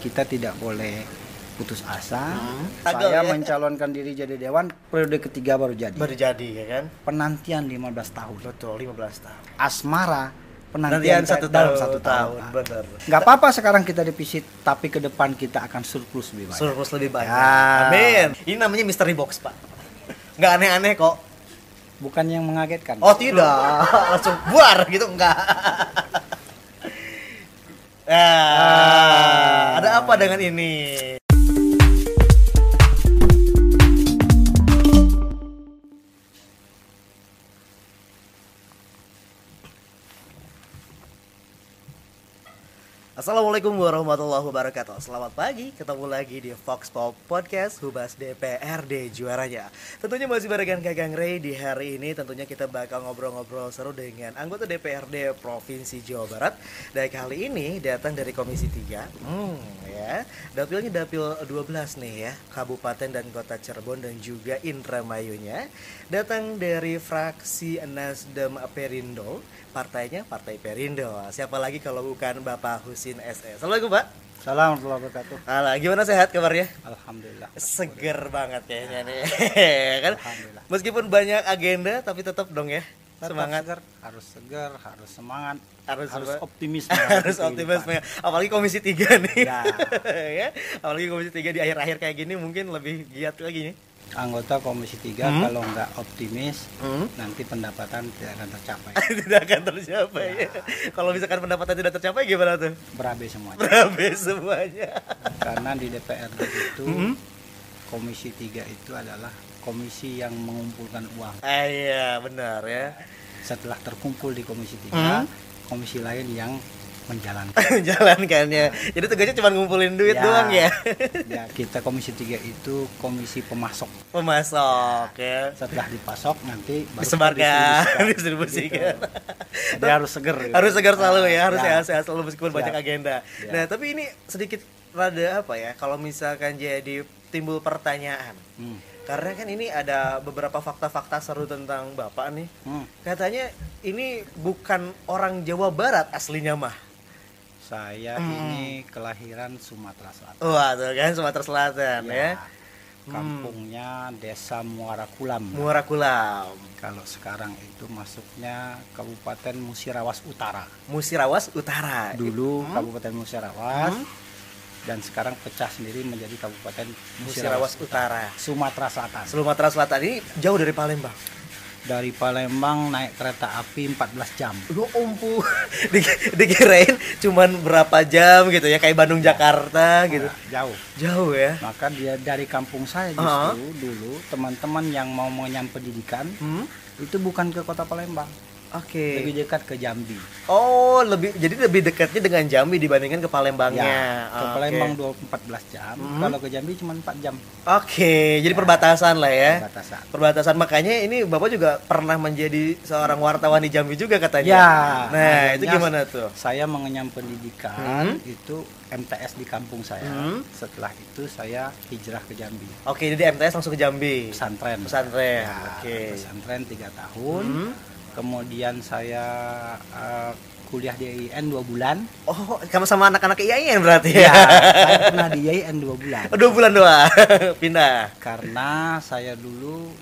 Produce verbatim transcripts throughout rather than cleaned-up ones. Kita tidak boleh putus asa. Hmm. Saya Agak, ya? mencalonkan diri jadi dewan periode ketiga baru jadi. Baru jadi ya kan? Penantian lima belas tahun. Betul, lima belas tahun. Asmara penantian satu dalam tahun, satu tahun. tahun. Benar. Nggak apa-apa sekarang kita defisit, tapi ke depan kita akan surplus lebih banyak. Surplus lebih banyak. Ya. Amin. Ini namanya misteri box, Pak. Nggak aneh-aneh kok. Bukan yang mengagetkan. Oh, tidak. Langsung buar gitu enggak. Eh, ah, ada apa dengan ini? Assalamualaikum warahmatullahi wabarakatuh. Selamat pagi, ketemu lagi di Fox Pop Podcast Hubas D P R D Juaranya. Tentunya masih barengan Kakang Ray. Di hari ini tentunya kita bakal ngobrol-ngobrol seru dengan anggota D P R D Provinsi Jawa Barat. Dan kali ini datang dari Komisi tiga. Hmm ya. Dapilnya Dapil dua belas nih ya, Kabupaten dan Kota Cirebon dan juga Indramayunya. Datang dari fraksi Nasdem Perindo. Partainya Partai Perindo. Siapa lagi kalau bukan Bapak Husin S S. Assalamualaikum Pak. Assalamualaikum warahmatullahi wabarakatuh. Gimana sehat kabarnya? Alhamdulillah. Seger banget kayaknya nih. Kan? Alhamdulillah. Meskipun banyak agenda tapi tetap dong ya. Tetap semangat. Seger, harus seger, harus semangat, harus, harus optimis. Harus optimis. Apalagi Komisi tiga nih. Nah. Ya. Apalagi Komisi tiga di akhir-akhir kayak gini mungkin lebih giat lagi nih. Anggota Komisi tiga hmm? kalau nggak optimis hmm? nanti pendapatan tidak akan tercapai. Tidak akan tercapai ya. Ya. Kalau misalkan pendapatan tidak tercapai gimana tuh? Berabe semuanya. Berabe semuanya. Karena di D P R D itu hmm? Komisi tiga itu adalah komisi yang mengumpulkan uang. Ah iya benar ya. Setelah terkumpul di Komisi tiga, hmm? komisi lain yang menjalankan. Menjalankannya. Nah. Jadi tugasnya cuma ngumpulin duit ya, doang ya. Ya, kita Komisi tiga itu komisi pemasok. Pemasok ya. Setelah dipasok nanti baru disebarkan, distribusikan. Gitu. Dia harus seger. Gitu. Harus seger selalu ya, harus ya. sehat-sehat selalu meskipun ya. banyak agenda. Ya. Nah, tapi ini sedikit rada apa ya? Kalau misalkan jadi timbul pertanyaan. Hmm. Karena kan ini ada beberapa fakta-fakta seru tentang Bapak nih. Hmm. Katanya ini bukan orang Jawa Barat aslinya mah. Saya hmm. ini kelahiran Sumatera Selatan. Wah, tuh kan Sumatera Selatan ya. ya. Kampungnya hmm. Desa Muara Kulam. Muara Kulam. Kalau sekarang itu masuknya Kabupaten Musirawas Utara. Musirawas Utara. Dulu hmm. Kabupaten Musirawas. Hmm. Dan sekarang pecah sendiri menjadi Kabupaten Musirawas, Musirawas Utara. Utara. Sumatera Selatan. Sumatera Selatan ini jauh dari Palembang. Dari Palembang naik kereta api empat belas jam. Lu umpu dikirain cuman berapa jam gitu ya, kayak Bandung ya. Jakarta gitu. Jauh. Jauh ya. Maka dia dari kampung saya justru uh-huh. dulu teman-teman yang mau mengenyam pendidikan hmm? itu bukan ke kota Palembang. Oke. Okay. Lebih dekat ke Jambi. Oh, lebih jadi lebih dekatnya dengan Jambi dibandingkan ke Palembangnya. Ya, ke Palembang okay. dua empat belas jam, hmm. kalau ke Jambi cuma empat jam. Oke, okay, jadi ya, perbatasan lah ya. Perbatasan. Perbatasan, makanya ini Bapak juga pernah menjadi seorang wartawan di Jambi juga katanya. Ya. Nah, itu gimana tuh? Saya mengenyam pendidikan hmm? itu M T S di kampung saya. Hmm? Setelah itu saya hijrah ke Jambi. Oke, okay, jadi M T S langsung ke Jambi. Pesantren. Pesantren. Ya, oke. Okay. Pesantren tiga tahun. Hmm? Kemudian saya uh, kuliah di I A I N dua bulan. Oh, kamu sama anak-anak I A I N berarti ya? Ya, saya pernah di I A I N dua bulan. Oh, dua bulan doang? Pindah? Karena saya dulu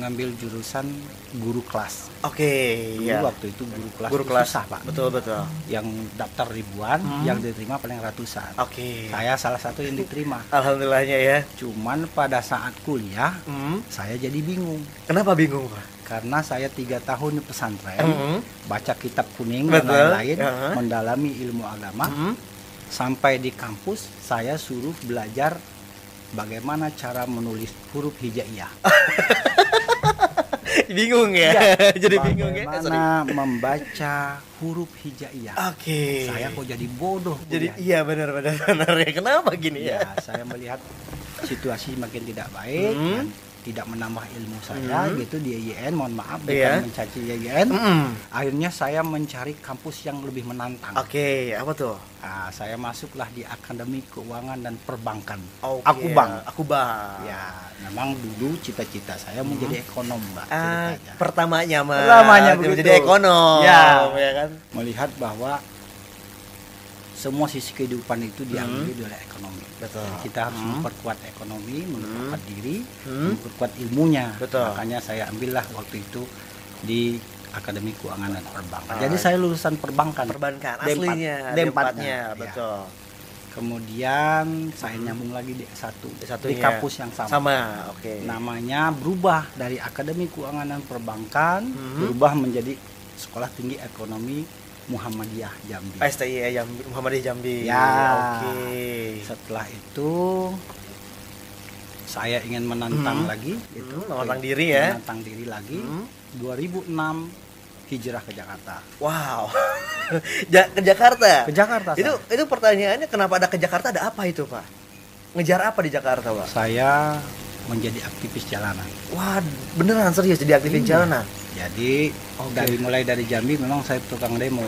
ngambil jurusan guru kelas. Oke. Okay, dulu ya. Waktu itu guru kelas, guru kelas. Susah Pak. Betul-betul. Yang daftar ribuan, hmm. yang diterima paling ratusan. Oke. Okay. Saya salah satu yang diterima. Alhamdulillahnya ya. Cuman pada saat kuliah, hmm. saya jadi bingung. Kenapa bingung Pak? Karena saya tiga tahun di pesantren, mm-hmm. baca kitab kuning Betul. dan lain-lain, uh-huh. mendalami ilmu agama, mm-hmm. sampai di kampus saya suruh belajar bagaimana cara menulis huruf hijaiyah. Bingung ya, ya. Jadi bagaimana bingung ya. Bagaimana membaca huruf hijaiyah? Oke. Okay. Saya kok jadi bodoh. Jadi kuliah. Iya benar-benar benar ya. Kenapa gini ya? Ya saya melihat situasi makin tidak baik. Mm-hmm. Dan tidak menambah ilmu saya mm. gitu di I A I N, mohon maaf, yeah. bukan mencaci I A I N. Mm. Akhirnya saya mencari kampus yang lebih menantang. Oke, okay, apa tuh? Nah, saya masuklah di Akademi Keuangan dan Perbankan. Okay. Aku bang, aku bang. Ya, memang dulu cita-cita saya mm. menjadi ekonom, Mbak. Ah, pertamanya mah. Pertamanya menjadi ekonom. Ya, ya kan. Melihat bahwa semua sisi kehidupan itu diambil hmm. oleh ekonomi. Betul. Kita harus hmm. memperkuat ekonomi, memperkuat hmm. diri, hmm. memperkuat ilmunya. Betul. Makanya saya ambillah waktu itu di Akademi Keuangan dan Perbankan. Ah. Jadi saya lulusan perbankan. Perbankan aslinya, D empat-nya, betul. Ya. Kemudian saya nyambung lagi di S satu, S satu di kampus yang sama. Sama, oke. Okay. Namanya berubah dari Akademi Keuangan dan Perbankan hmm. berubah menjadi Sekolah Tinggi Ekonomi Muhammadiyah Jambi. S T I Jambi, Muhammadiyah Jambi. Ya, oke. Okay. Setelah itu saya ingin menantang hmm. lagi itu, hmm, menantang diri ya. Menantang diri lagi. Hmm. dua ribu enam hijrah ke Jakarta. Wow. ja ke Jakarta. Ke Jakarta. Itu saya. Itu pertanyaannya kenapa ada ke Jakarta, ada apa itu, Pak? Ngejar apa di Jakarta, Pak? Saya menjadi aktivis jalanan. Wah, beneran serius jadi aktivis hmm. jalanan. Jadi okay. dari mulai dari Jambi memang saya tukang demo.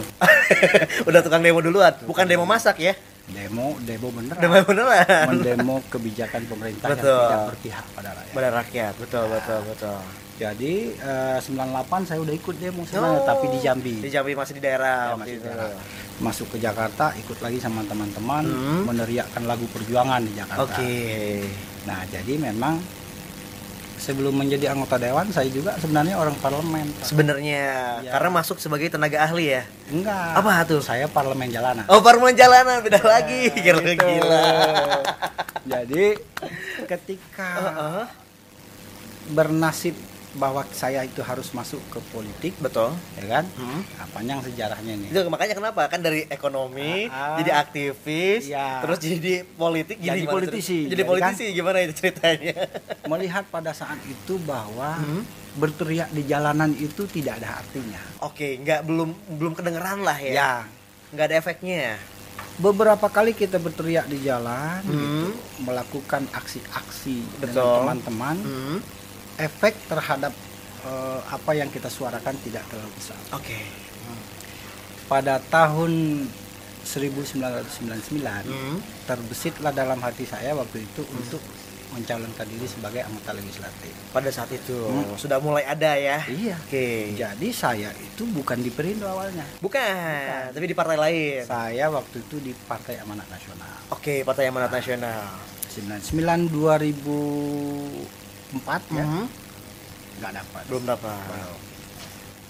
Udah tukang demo duluan, bukan demo masak ya. Demo, demo beneran. Demo beneran. Mendemo kebijakan pemerintah betul. Yang tidak berpihak pada rakyat. Pada rakyat, betul, nah. betul, betul. Jadi eh, sembilan puluh delapan saya udah ikut demo sana, oh, tapi di Jambi. Di Jambi masih di daerah. Ya, masih di daerah. Masuk ke Jakarta, ikut lagi sama teman-teman hmm. meneriakkan lagu perjuangan di Jakarta. Oke. Okay. Nah, jadi memang sebelum menjadi anggota dewan saya juga sebenarnya orang parlemen. Sebenarnya ya. Karena masuk sebagai tenaga ahli ya? Enggak. Apa tuh? Saya parlemen jalanan. Oh, parlemen jalanan beda ya, lagi. Gila-gila. Jadi ketika uh -uh. bernasib bahwa saya itu harus masuk ke politik, betul, ya kan? Hmm. Nah, panjang sejarahnya nih. Itu makanya kenapa kan dari ekonomi ah, jadi aktivis, iya. terus jadi politik, jadi, jadi politisi, jadi, jadi politisi kan, gimana itu ceritanya? Melihat pada saat itu bahwa hmm. berteriak di jalanan itu tidak ada artinya. Oke, nggak belum belum kedengeran lah ya, ya. Nggak ada efeknya. Beberapa kali kita berteriak di jalan, hmm. gitu, melakukan aksi-aksi dengan teman-teman. Hmm. Efek terhadap uh, apa yang kita suarakan tidak terlalu besar. Oke. Okay. Hmm. Pada tahun seribu sembilan ratus sembilan puluh sembilan hmm. terbesitlah dalam hati saya waktu itu hmm. untuk mencalonkan diri sebagai anggota legislatif. Pada saat itu hmm. sudah mulai ada ya. Iya. Oke. Okay. Jadi saya itu bukan di Perindo awalnya. Bukan, bukan. Tapi di partai lain. Saya waktu itu di Partai Amanat Nasional. Oke, okay, Partai Amanat nah, Nasional. sembilan puluh sembilan dua ribu empat ya, uh-huh. nggak dapat, belum dapat. Wow.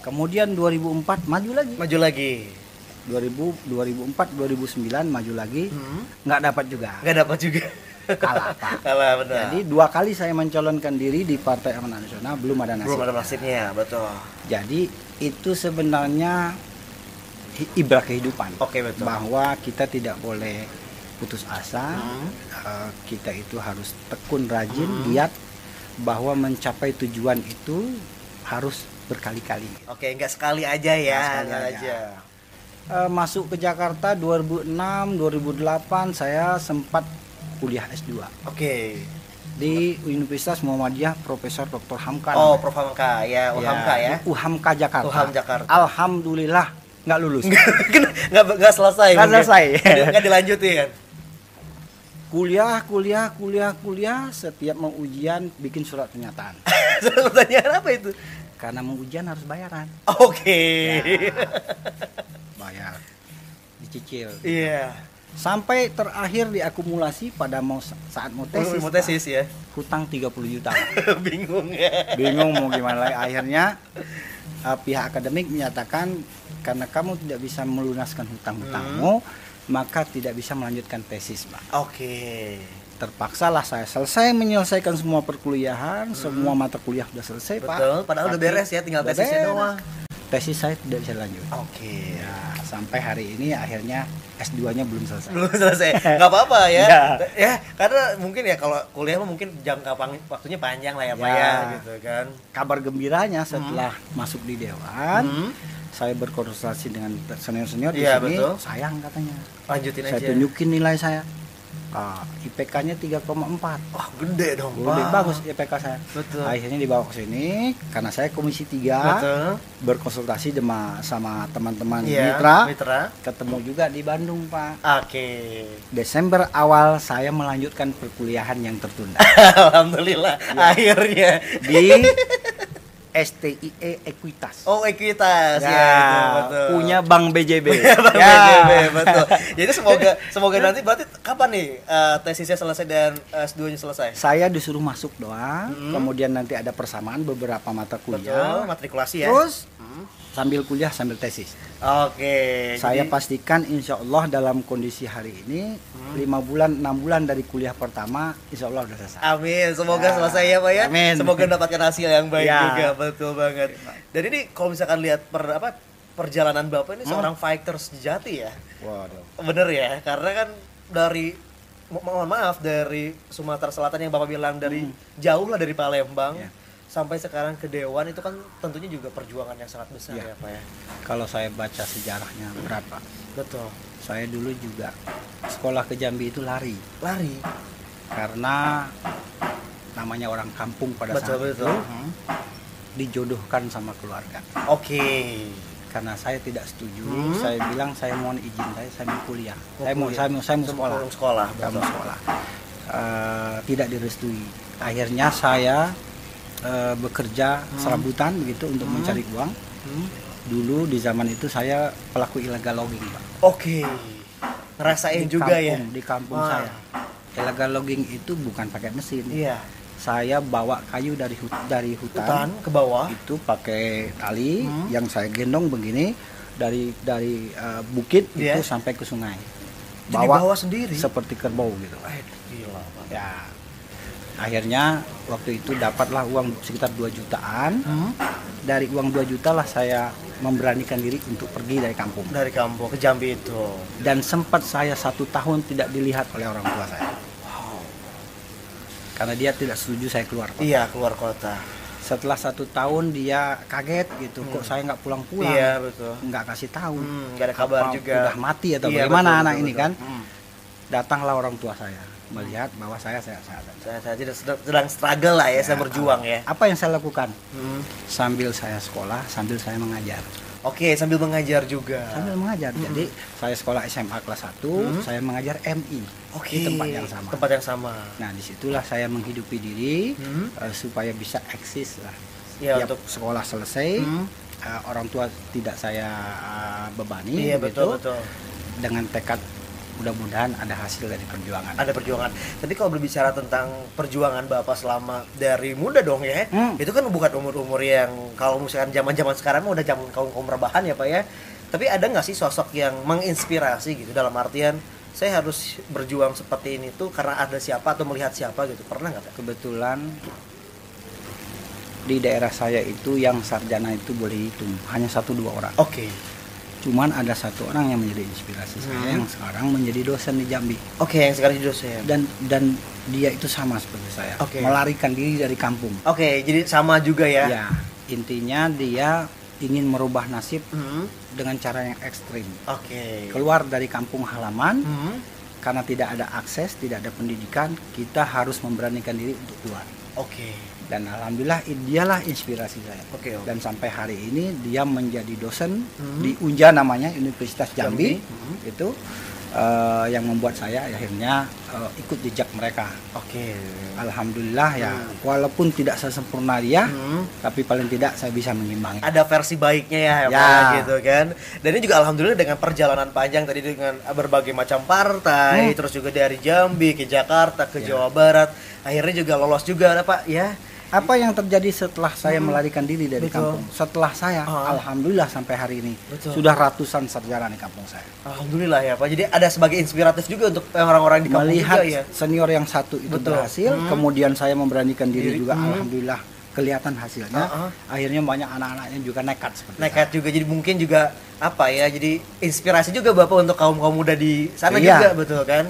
Kemudian dua ribu empat maju lagi, maju lagi. dua ribu, dua ribu empat, dua ribu sembilan maju lagi, uh-huh. nggak dapat juga, nggak dapat juga. Kalah, Pak. Kalah, benar. Jadi dua kali saya mencalonkan diri di Partai Amanat Nasional belum ada nasib. Belum ada nasibnya, betul. Jadi itu sebenarnya ibrah kehidupan. Oke, betul. Bahwa kita tidak boleh putus asa, uh-huh. uh, kita itu harus tekun, rajin, uh-huh. giat. Bahwa mencapai tujuan itu harus berkali-kali. Oke, nggak sekali aja ya. Sekali aja. aja. E, masuk ke Jakarta dua ribu enam, dua ribu delapan saya sempat kuliah S dua. Oke. Di Universitas Muhammadiyah Profesor Doktor Hamka. Oh, Prof Hamka ya, U H A M K ya. U H A M K Jakarta. U H A M Jakarta. Alhamdulillah nggak lulus. Nggak nggak selesai. Nggak selesai. Nggak dilanjutin. Kuliah, kuliah, kuliah, kuliah, setiap mau ujian bikin surat pernyataan. Surat pernyataan apa itu? Karena mau ujian harus bayaran. Oke. Okay. Ya, bayar, dicicil. Iya. Yeah. Sampai terakhir diakumulasi pada mau saat mau tesis. Oh, mau tesis ya. Hutang tiga puluh juta. Bingung ya. Bingung mau gimana lagi. Akhirnya uh, pihak akademik menyatakan karena kamu tidak bisa melunaskan hutang-hutangmu. Hmm. Maka tidak bisa melanjutkan tesis, Pak. Oke. Terpaksalah saya selesai menyelesaikan semua perkuliahan, hmm. semua mata kuliah sudah selesai, Pak. Betul, padahal udah beres ya, tinggal tesisnya doang. Tesis saya tidak bisa lanjut. Oke. Ya, sampai hari ini akhirnya S dua-nya belum selesai. Belum selesai. Gak apa-apa ya. ya. Ya, karena mungkin ya kalau kuliah mungkin jangka waktunya panjang lah ya, Pak ya, ya gitu kan. Kabar gembiranya setelah hmm. masuk di dewan, hmm. saya berkonsultasi dengan senior-senior ya, di sini, betul. Sayang katanya. Lanjutin saya aja. Saya tunjukin nilai saya. Uh, I P K-nya tiga koma empat. Wah, oh, gede dong, Pak. Lebih bagus I P K saya. Betul. Akhirnya dibawa ke sini karena saya komisi tiga. Betul. Berkonsultasi sama sama teman-teman ya, mitra, mitra. Ketemu juga di Bandung, Pak. Oke. Okay. Desember awal saya melanjutkan perkuliahan yang tertunda. Alhamdulillah ya. Akhirnya di S T I E Ekuitas. Oh, Ekuitas ya, ya itu, betul. Punya Bank B J B. Punya Bank ya. B J B, betul. Jadi semoga semoga nanti berarti kapan nih uh, tesisnya selesai dan uh, S dua-nya selesai? Saya disuruh masuk doang, hmm. kemudian nanti ada persamaan beberapa mata kuliah. Betul, matrikulasi ya. Terus hmm. sambil kuliah sambil tesis. Oke. Okay, saya jadi... pastikan insya Allah dalam kondisi hari ini lima hmm. bulan enam bulan dari kuliah pertama insya Allah sudah selesai. Amin, semoga ya. selesai ya Pak ya. Amin. Semoga mendapatkan hasil yang baik ya. juga, betul banget. Dan ini kalau misalkan lihat per apa perjalanan Bapak ini hmm. seorang fighter sejati ya. Waduh. Bener ya, karena kan dari mohon maaf dari Sumatera Selatan yang Bapak bilang dari hmm. jauh lah dari Palembang. Ya. Sampai sekarang ke Dewan itu kan tentunya juga perjuangan yang sangat besar ya, ya Pak ya. Kalau saya baca sejarahnya berat Pak. Betul. Saya dulu juga sekolah ke Jambi itu lari. Lari? Karena namanya orang kampung pada betul, saat betul. itu hmm, dijodohkan sama keluarga. Oke. Okay. Karena saya tidak setuju, hmm. saya bilang saya mohon izin saya, saya mau kuliah. Oh, saya, kuliah. Mau, saya mau saya mau sekolah. Sekolah, saya mau sekolah. Uh, tidak direstui. Akhirnya saya Uh, bekerja hmm. serabutan begitu untuk hmm. mencari uang. Hmm. Dulu di zaman itu saya pelaku illegal logging, Pak. Oke. Okay. Ngerasain di juga kampung, ya di kampung ah. saya. Illegal logging itu bukan pakai mesin. Iya. Yeah. Saya bawa kayu dari hut dari hutan, hutan ke bawah. Itu pakai tali hmm. yang saya gendong begini dari dari uh, bukit yeah. itu sampai ke sungai. Bawa, Jadi bawa sendiri seperti kerbau gitu. Eh, gila, Pak. Ya. Akhirnya waktu itu dapatlah uang sekitar dua jutaan. Hmm? Dari uang dua juta lah saya memberanikan diri untuk pergi dari kampung. Dari kampung ke Jambi itu. Dan sempat saya satu tahun tidak dilihat oleh orang tua saya. Wow. Karena dia tidak setuju saya keluar kota. Iya, keluar kota. Setelah satu tahun dia kaget gitu. Hmm. Kok saya nggak pulang-pulang? Iya, betul. Nggak kasih tahu. Hmm, nggak ada kabar juga. Udah mati atau iya, bagaimana betul, anak betul, ini betul. kan? Hmm. Datanglah orang tua saya. Melihat bahwa saya saya saya, saya, saya tidak sedang, sedang struggle lah ya, ya saya berjuang apa, ya. Apa yang saya lakukan? Hmm. Sambil saya sekolah, sambil saya mengajar. Oke, sambil mengajar juga. Sambil mengajar. Hmm. Jadi saya sekolah S M A kelas satu, hmm. saya mengajar M I okay. di tempat yang sama. Tempat yang sama. Nah, disitulah saya menghidupi diri hmm. uh, supaya bisa eksis lah. Ya, untuk sekolah selesai, hmm. uh, orang tua tidak saya uh, bebani. Iya, betul, betul. Dengan tekad mudah-mudahan ada hasil dari perjuangan. Ada perjuangan. Tapi kalau berbicara tentang perjuangan Bapak selama dari muda dong ya, hmm. itu kan bukan umur-umur yang kalau misalkan zaman-zaman sekarang udah zaman kaum-kaum rebahan ya Pak ya. Tapi ada nggak sih sosok yang menginspirasi gitu dalam artian saya harus berjuang seperti ini tuh karena ada siapa atau melihat siapa gitu, pernah nggak Pak? Kebetulan di daerah saya itu yang sarjana itu boleh hitung hanya satu dua orang. Oke. Okay. Cuman ada satu orang yang menjadi inspirasi hmm. saya yang sekarang menjadi dosen di Jambi. Oke, okay, yang sekarang jadi dosen. Dan dan dia itu sama seperti saya, okay. melarikan diri dari kampung. Oke, okay, jadi sama juga ya. Ya, intinya dia ingin merubah nasib hmm. dengan cara yang ekstrim. Oke. Okay. Keluar dari kampung halaman hmm. karena tidak ada akses, tidak ada pendidikan, kita harus memberanikan diri untuk keluar. Oke. Okay. Dan alhamdulillah dialah inspirasi saya. Oke, oke. Dan sampai hari ini dia menjadi dosen hmm. di U N J A namanya Universitas Jambi, Jambi. Hmm. itu uh, yang membuat saya akhirnya uh, ikut jejak mereka. Oke. Alhamdulillah hmm. ya walaupun tidak sesempurna dia hmm. tapi paling tidak saya bisa mengimbangi. Ada versi baiknya ya, ya. ya gitu kan. Dan ini juga alhamdulillah dengan perjalanan panjang tadi dengan berbagai macam partai hmm. terus juga dari Jambi ke Jakarta ke ya. Jawa Barat akhirnya juga lolos juga ada Pak ya. Apa yang terjadi setelah saya hmm. melarikan diri dari Betul. kampung? Setelah saya, ah. alhamdulillah sampai hari ini Betul. sudah ratusan sarjana di kampung saya. Alhamdulillah ya Pak. Jadi ada sebagai inspiratif juga untuk orang-orang di kampung Melihat juga ya. Senior yang satu itu Betul. berhasil, hmm. kemudian saya memberanikan diri jadi, juga. Hmm. Alhamdulillah kelihatan hasilnya. Uh-huh. Akhirnya banyak anak-anaknya juga nekat seperti Nekat saya. juga. Jadi mungkin juga apa ya? Jadi inspirasi juga Bapak untuk kaum kaum muda di sana iya. juga, betul kan?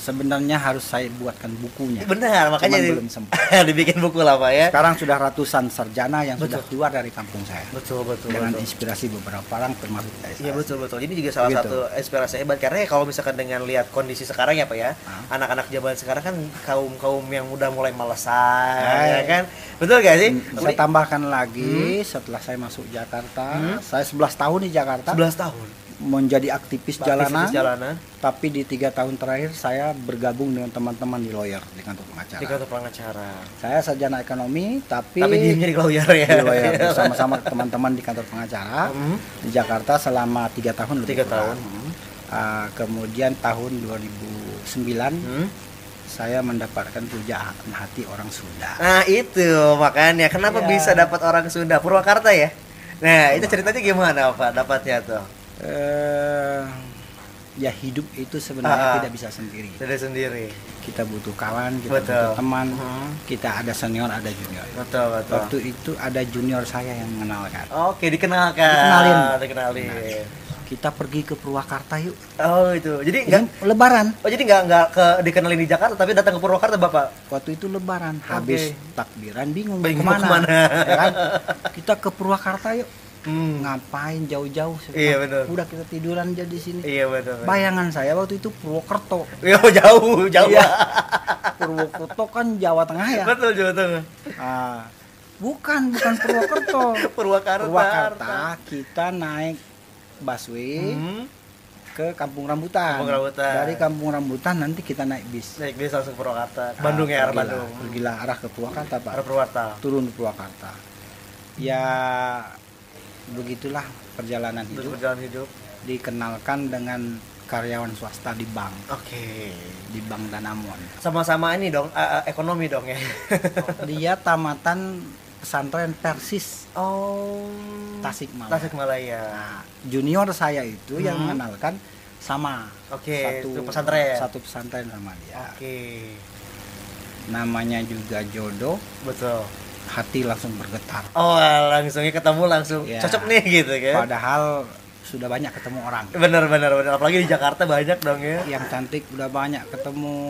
Sebenarnya harus saya buatkan bukunya. Benar, makanya di, belum sempat. Dibikin buku lah Pak ya. Sekarang sudah ratusan sarjana yang betul. sudah keluar dari kampung saya. Betul, betul. Dengan betul. inspirasi beberapa orang termasuk saya. Iya, betul, betul. Ini juga salah begitu. satu inspirasi hebat karena ya kalau misalkan dengan lihat kondisi sekarang ya Pak ya. Ah. Anak-anak zaman sekarang kan kaum-kaum yang udah mulai malesan ya kan. Betul gak sih? Hmm, saya tambahkan lagi hmm. setelah saya masuk Jakarta, hmm. saya sebelas tahun di Jakarta. sebelas tahun. menjadi aktivis, aktivis jalanan, jalanan, tapi di tiga tahun terakhir saya bergabung dengan teman-teman di lawyer, di kantor pengacara. Di kantor pengacara. Saya sarjana ekonomi, tapi tapi di lawyer ya. Di lawyer bersama-sama teman-teman di kantor pengacara mm-hmm. di Jakarta selama tiga tahun lebih. Tiga tahun. Mm-hmm. Uh, kemudian tahun dua ribu sembilan. Mm-hmm. Saya mendapatkan pujaan hati orang Sunda. Nah itu makanya kenapa ya. Bisa dapat orang Sunda Purwakarta ya. Nah itu ceritanya gimana Pak dapatnya tuh? Uh, ya hidup itu sebenarnya uh, tidak bisa sendiri. Tidak sendiri. Kita butuh kawan, kita betul. Butuh teman, hmm. kita ada senior, ada junior. Betul betul. Waktu itu ada junior saya yang mengenalkan. Oke dikenalkan. Dikenalin. Dikenalin. Dikenalin. Kita pergi ke Purwakarta yuk. Oh itu. Jadi nggak lebaran. Oh jadi nggak nggak ke dikenalin di Jakarta tapi datang ke Purwakarta Bapak. Waktu itu lebaran habis okay. takbiran bingung mau kemana. kemana? Ya kan? Kita ke Purwakarta yuk. Hmm. Ngapain jauh-jauh? Iya benar. Udah kita tiduran aja di sini. Iya benar. Bayangan saya waktu itu Purwokerto. Yo jauh jauh. Iya. Purwokerto kan Jawa Tengah ya. Betul Jawa Tengah. Ah. Bukan bukan Purwokerto. Purwakarta. Purwakarta kita naik busway hmm. ke Kampung Rambutan. Kampung Rambutan. Dari Kampung Rambutan nanti kita naik bis. Naik bis langsung ke Purwakarta. Ah, Bandung ya, arah Bandung. Pergilah arah ke Purwakarta, Pak. Arah Purwakarta. Turun ke Purwakarta. Ya begitulah perjalanan hidup. Perjalanan hidup. Dikenalkan dengan karyawan swasta di bank. Oke. Okay. Di Bank Danamon. Sama-sama ini dong, uh, uh, ekonomi dong ya. Dia tamatan Pesantren Persis oh Tasikmalaya. Tasikmalaya. Nah, junior saya itu hmm. yang mengenalkan sama okay, satu pesantren. Satu pesantren sama dia. Oke. Okay. Namanya juga jodoh. Betul. Hati langsung bergetar. Oh, langsungnya ketemu langsung ya, cocok nih gitu kan. Padahal sudah banyak ketemu orang. Benar benar benar. Apalagi di Jakarta banyak dong ya. Yang cantik udah banyak ketemu,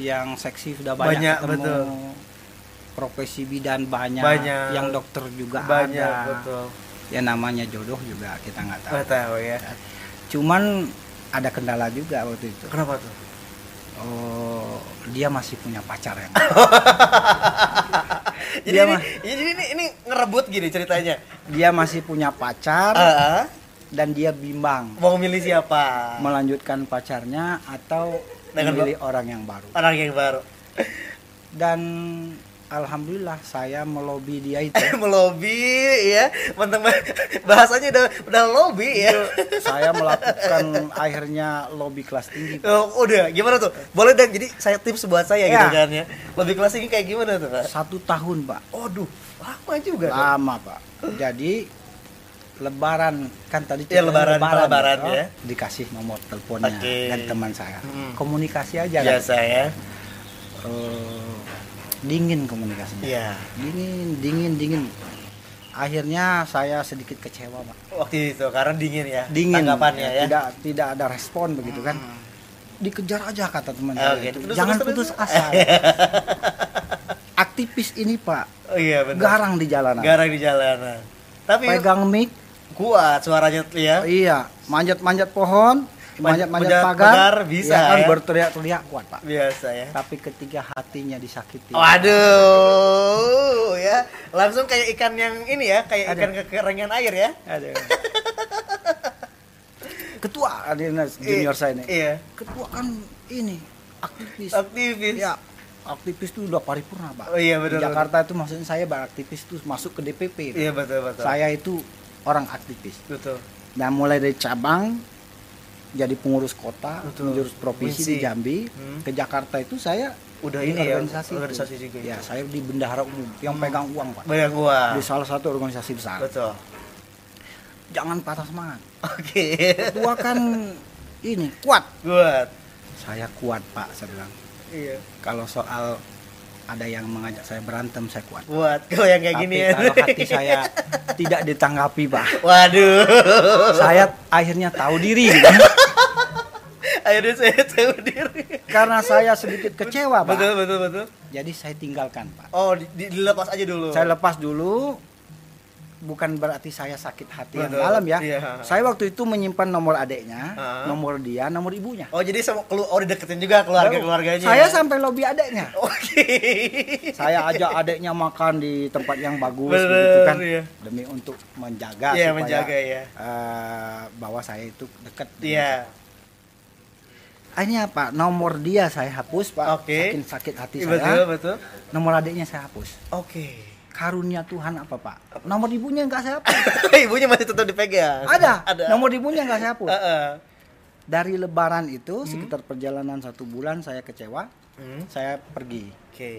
yang seksi sudah banyak, banyak ketemu. Betul. Profesi bidan banyak, banyak, yang dokter juga banyak, ada, betul. Ya namanya jodoh juga kita nggak tahu. Tahu ya. Cuman ada kendala juga waktu itu. Kenapa tuh? Oh, dia masih punya pacar yang. Jadi ini, ma- ini, ini ini ngerebut gini ceritanya. Dia masih punya pacar uh-huh. dan dia bimbang. Mau milih siapa? Melanjutkan pacarnya atau dengan memilih lo? orang yang baru? Orang yang baru. Dan alhamdulillah saya melobi dia itu. Melobi ya, teman-teman. Bahasanya udah udah lobby ya. Saya melakukan akhirnya lobby kelas tinggi. Oh, udah, gimana tuh? Boleh dan jadi saya tips buat saya ya. Gitu kan ya. Lobby kelas tinggi kayak gimana tuh, Pak? Satu tahun, Pak. Aduh, lama juga. Lama, kan? Pak. Jadi lebaran kan tadi ya, lebaran, lebaran, lebaran gitu, ya. Dikasih nomor teleponnya okay. dari teman saya. Hmm. Komunikasi aja kan. Biasa ya. Uh, dingin komunikasinya, yeah. dingin, dingin, dingin. Akhirnya saya sedikit kecewa, Pak. Waktu itu karena dingin ya, dingin, tanggapannya ya, ya. Tidak, tidak ada respon begitu kan? Hmm. Dikejar aja kata teman saya. Okay. Jangan putus asa. Aktivis ini Pak, oh, iya, benar. Garang di jalanan. Garang di jalanan. Tapi pegang mic, kuat suaranya ya. Iya, manjat-manjat pohon. Manjat-manjat pagar, pagar bisa ya kan ya? Berteriak-teriak kuat Pak. Biasa ya. Tapi ketika hatinya disakiti. Waduh, ya langsung kayak ikan yang ini ya, kayak aduh. Ikan kekerengan air ya. Aduh. Ketua Adinas junior I, saya ini. Iya. Ketua kan ini aktivis. Aktivis. Ya. Aktivis itu udah paripurna Pak. Oh, iya betul. Di Jakarta itu maksudnya saya beraktivis itu masuk ke D P P. Iya betul betul. Saya itu orang aktivis. Betul. Nah mulai dari cabang. Jadi pengurus kota, betul. Pengurus provinsi Misi. Di Jambi, hmm. ke Jakarta itu saya udah ini organisasi, ya, organisasi juga. Ya, saya di bendahara umum yang hmm. pegang uang Pak. Pegang uang. Di salah satu organisasi besar. Betul. Jangan patah semangat. Oke. Okay. Ketua kan ini kuat. Kuat. Saya kuat Pak, saya bilang. Iya. Kalau soal ada yang mengajak saya berantem saya kuat. Kuat. Kalau yang kayak tapi gini ya. Kalau hati saya tidak ditanggapi, Pak. Waduh. Saya akhirnya tahu diri. Akhirnya saya tahu diri. Karena saya sedikit kecewa, Pak. Betul, betul, betul. Jadi saya tinggalkan, Pak. Oh, dilepas aja dulu. Saya lepas dulu. bukan berarti saya sakit hati Betul. yang dalam ya. Iya. Saya waktu itu menyimpan nomor adeknya, uh-huh. nomor dia, nomor ibunya. Oh, jadi sama kelu oh dideketin juga keluarga-keluarganya. Saya ya? Sampai lobby adeknya. Oke. Okay. Saya ajak adeknya makan di tempat yang bagus Bener, gitu kan. Iya. Demi untuk menjaga yeah, supaya menjaga, ya. Uh, bahwa saya itu dekat dengan yeah. saya. Akhirnya Pak, nomor dia saya hapus Pak, okay. saking sakit hati ya, saya. Betul, betul. Nomor adiknya saya hapus. Oke. Okay. Karunia Tuhan apa Pak? Nomor ibunya nggak saya hapus. Ibunya masih tetap dipegang. Ada. Ada. Nomor ibunya nggak saya hapus. Uh-uh. Dari Lebaran itu hmm? sekitar perjalanan satu bulan saya kecewa, hmm? saya pergi. Oke. Okay.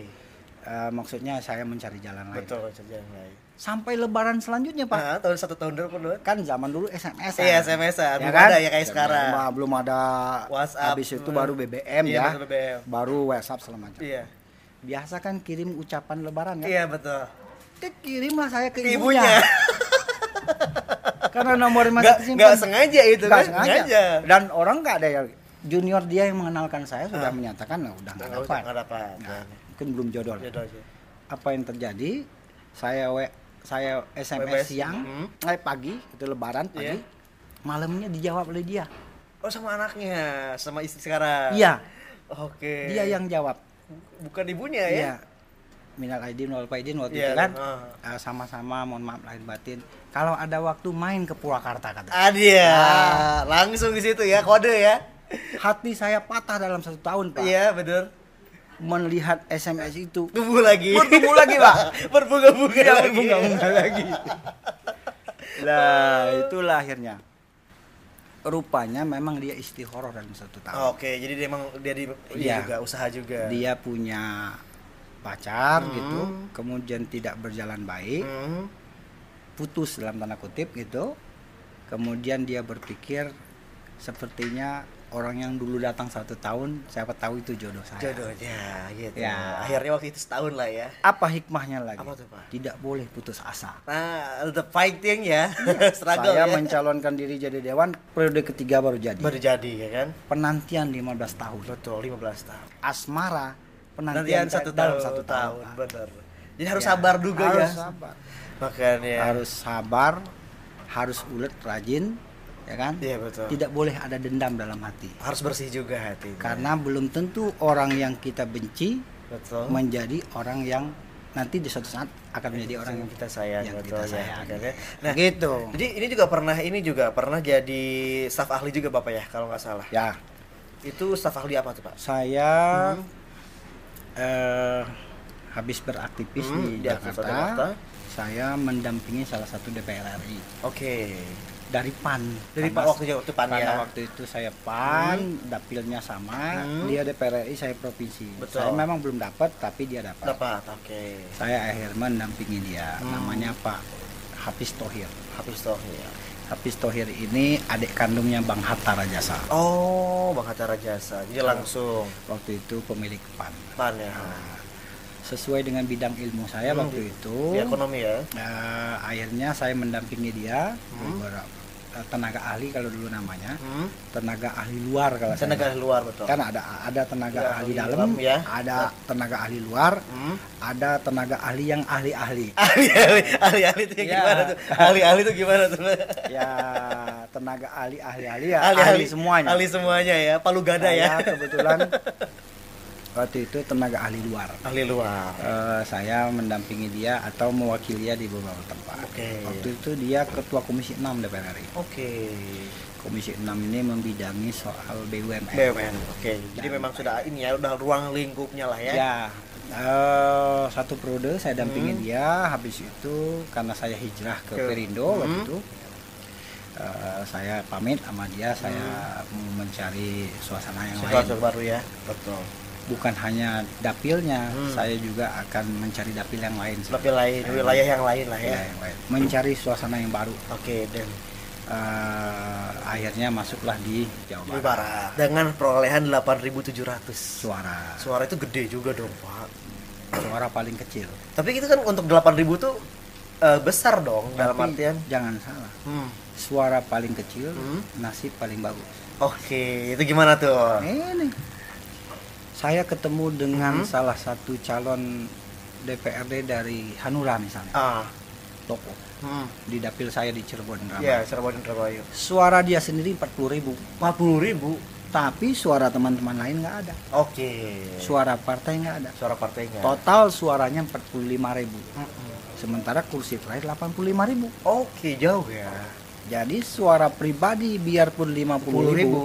Uh, maksudnya saya mencari jalan lain. Betul, mencari jalan lain. Sampai Lebaran selanjutnya Pak, nah, tahun satu tahun dulu kan zaman dulu S M S iya S M S ya belum kan? Ada ya kayak sekarang belum ada WhatsApp, habis itu baru B B M iya, ya B B M. Baru WhatsApp selama macam iya. biasa kan kirim ucapan Lebaran kan iya betul kirimlah saya ke ibunya, ibunya. karena nomor masih disimpan nggak sengaja itu nggak kan? sengaja. sengaja dan orang nggak ada ya junior dia yang mengenalkan saya sudah ah. menyatakan nah, udah nggak dapat nggak dapat nah, mungkin belum jodoh jodoh aja. Apa yang terjadi saya we saya S M S siang, mm-hmm. eh, pagi, itu Lebaran pagi, yeah. malamnya dijawab oleh dia. Oh sama anaknya, sama istri sekarang? Iya. Oke. Okay. Dia yang jawab. Bukan ibunya ya? Iya. Minal aidin wal faidin waktu yeah. itu kan, uh. sama-sama mohon maaf lahir batin. Kalau ada waktu main ke Purwakarta katanya. Ah dia, ah. langsung di situ ya, kode ya. Hati saya patah dalam satu tahun Pak. Iya yeah, betul. Melihat S M S itu tumbuh lagi bertumbuh lagi Pak berbunga-bunga ya, lagi berbunga-bunga lagi lah itulah akhirnya rupanya memang dia istihoroh dalam satu tahun. Oke jadi dia memang dia, dia ya, juga usaha juga dia punya pacar hmm. gitu kemudian tidak berjalan baik hmm. putus dalam tanda kutip gitu kemudian dia berpikir sepertinya orang yang dulu datang satu tahun, siapa tahu itu jodoh saya. Jodohnya, gitu. Ya. Akhirnya waktu itu setahun lah ya. Apa hikmahnya lagi? Apa tuh, Pak? Tidak boleh putus asa. Nah, the fighting ya. Iya. Struggle saya ya. Mencalonkan diri jadi dewan, periode ketiga baru jadi. Baru jadi, ya kan? Penantian lima belas tahun. Betul, lima belas tahun. Asmara, penantian satu tahun. Satu tahun, tahun. Benar. Jadi harus ya. sabar juga harus ya. Harus sabar. Makanya. Harus sabar, harus ulet, rajin. Ya kan? Iya, betul. Tidak boleh ada dendam dalam hati. Harus bersih juga hati. Karena belum tentu orang yang kita benci betul. menjadi orang yang nanti di suatu saat akan menjadi orang yang kita sayang. Yang betul, kita sayang. Ya. Nah, gitu. Jadi ini juga pernah ini juga pernah jadi staf ahli juga Bapak ya kalau nggak salah. Ya. Itu staf ahli apa tuh Pak? Saya hmm. eh, habis beraktivis hmm, di, di Jakarta, Jakarta, saya mendampingi salah satu D P R R I. Oke. Okay. Dari PAN. Dari PAN waktu itu PAN ya. Waktu itu saya PAN, hmm. dapilnya sama, hmm. dia D P R R I, saya provinsi. Betul. Saya memang belum dapat, tapi dia dapat. Dapat, oke. Okay. Saya akhirnya mendampingi dia. Hmm. Namanya Pak Hafiz Thohir. Hafiz Thohir. Hafiz Thohir ini adik kandungnya Bang Hatta Rajasa. Oh, Bang Hatta Rajasa. Jadi langsung. Waktu itu pemilik PAN. PAN ya. Nah, sesuai dengan bidang ilmu saya hmm. waktu itu. Di ekonomi ya. Uh, akhirnya saya mendampingi dia beberapa. Hmm. tenaga ahli kalau dulu namanya hmm? tenaga ahli luar kalau tenaga ahli luar betul kan ada ada tenaga ya, ahli dalam ya. ada tenaga ahli luar hmm? ada tenaga ahli yang ahli ahli ahli ahli ahli itu ya. Gimana tuh ahli ahli itu gimana tuh ya tenaga ahli ahli ahli ya ahli, ahli semuanya ahli semuanya ya palu gada saya, ya kebetulan waktu itu tenaga ahli luar ahli luar uh, saya mendampingi dia atau mewakili dia di beberapa tempat okay. waktu itu dia ketua Komisi enam D P R R I oke okay. Komisi enam ini membidangi soal B U M N B U M N oke okay. Jadi memang sudah ini ya udah ruang lingkupnya lah ya ya uh, satu periode saya dampingi hmm. dia habis itu karena saya hijrah ke okay. Perindo waktu hmm. itu Uh, saya pamit sama dia hmm. saya mencari suasana yang lain suasana baru ya betul bukan hanya dapilnya, hmm. saya juga akan mencari dapil yang lain. Dapil lain, eh, wilayah yang lain lah ya. Yang lain. Mencari suasana yang baru. Oke, okay, dan uh, akhirnya masuklah di Jawa Barat. Barat. Dengan perolehan delapan ribu tujuh ratus suara. Suara itu gede juga dong, Pak. Suara paling kecil. Tapi itu kan untuk delapan ribu tuh uh, besar dong. Tapi dalam artian jangan salah. Hmm. Suara paling kecil, hmm. nasib paling bagus. Oke, okay, itu gimana tuh? Ini saya ketemu dengan hmm. salah satu calon D P R D dari Hanura misalnya. Ah. toko hmm. di dapil saya di Cirebon Raya. Iya, Cirebon Raya. Suara dia sendiri empat puluh ribu. empat puluh ribu? Tapi suara teman-teman lain nggak ada. Oke. Okay. Suara partai nggak ada. Suara partai nggak. Total suaranya empat puluh lima ribu. Hmm. Sementara kursi terakhir delapan puluh lima ribu. Oke, okay, jauh ya. Jadi suara pribadi biarpun lima puluh ribu.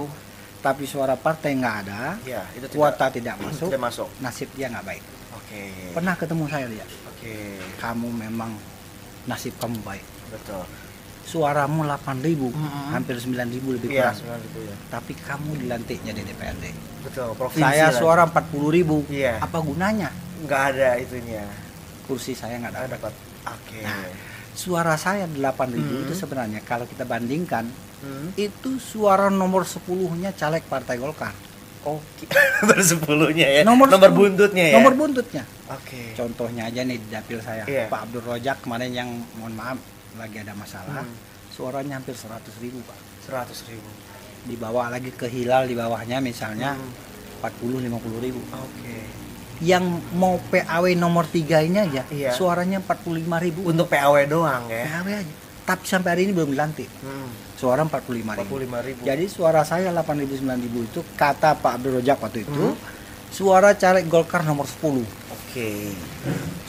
Tapi suara partai nggak ada, ya, itu kuota tidak, tidak, masuk, tidak masuk, nasib dia nggak baik. Oke. Pernah ketemu saya dia. Oke. Kamu memang nasib kamu baik. Betul. Suaramu delapan ribu, mm-hmm. hampir sembilan ribu lebih kurang. Ya, sembilan ribu, ya. Tapi kamu dilantik jadi D P R D. Betul. Provinsi saya suara empat puluh ribu, ya. Apa gunanya? Nggak ada itunya. Kursi saya nggak dapat. dapat. Oke. Nah, suara saya delapan ribu mm-hmm. itu sebenarnya kalau kita bandingkan. Hmm. Itu suara nomor sepuluhnya caleg Partai Golkar. Oke. Nomor sepuluhnya ya. Nomor, nomor buntutnya ya. Nomor buntutnya. Oke. Okay. Contohnya aja nih di dapil saya, yeah. Pak Abdul Rojak kemarin yang mohon maaf lagi ada masalah, hmm. suaranya hampir seratus ribu Pak. seratus ribu. Dibawa lagi ke Hilal di bawahnya misalnya hmm. empat puluh lima puluh ribu. Oke. Okay. Yang mau P A W nomor tiga-nya aja, yeah. suaranya empat puluh lima ribu. Untuk P A W doang ya. P A W aja. Tapi sampai hari ini belum dilantik. Hmm. Suara empat puluh lima ribu. Jadi suara saya delapan ribu sembilan ribu itu kata Pak Abdul Rojak waktu itu hmm. suara caleg Golkar nomor sepuluh. Oke. Okay.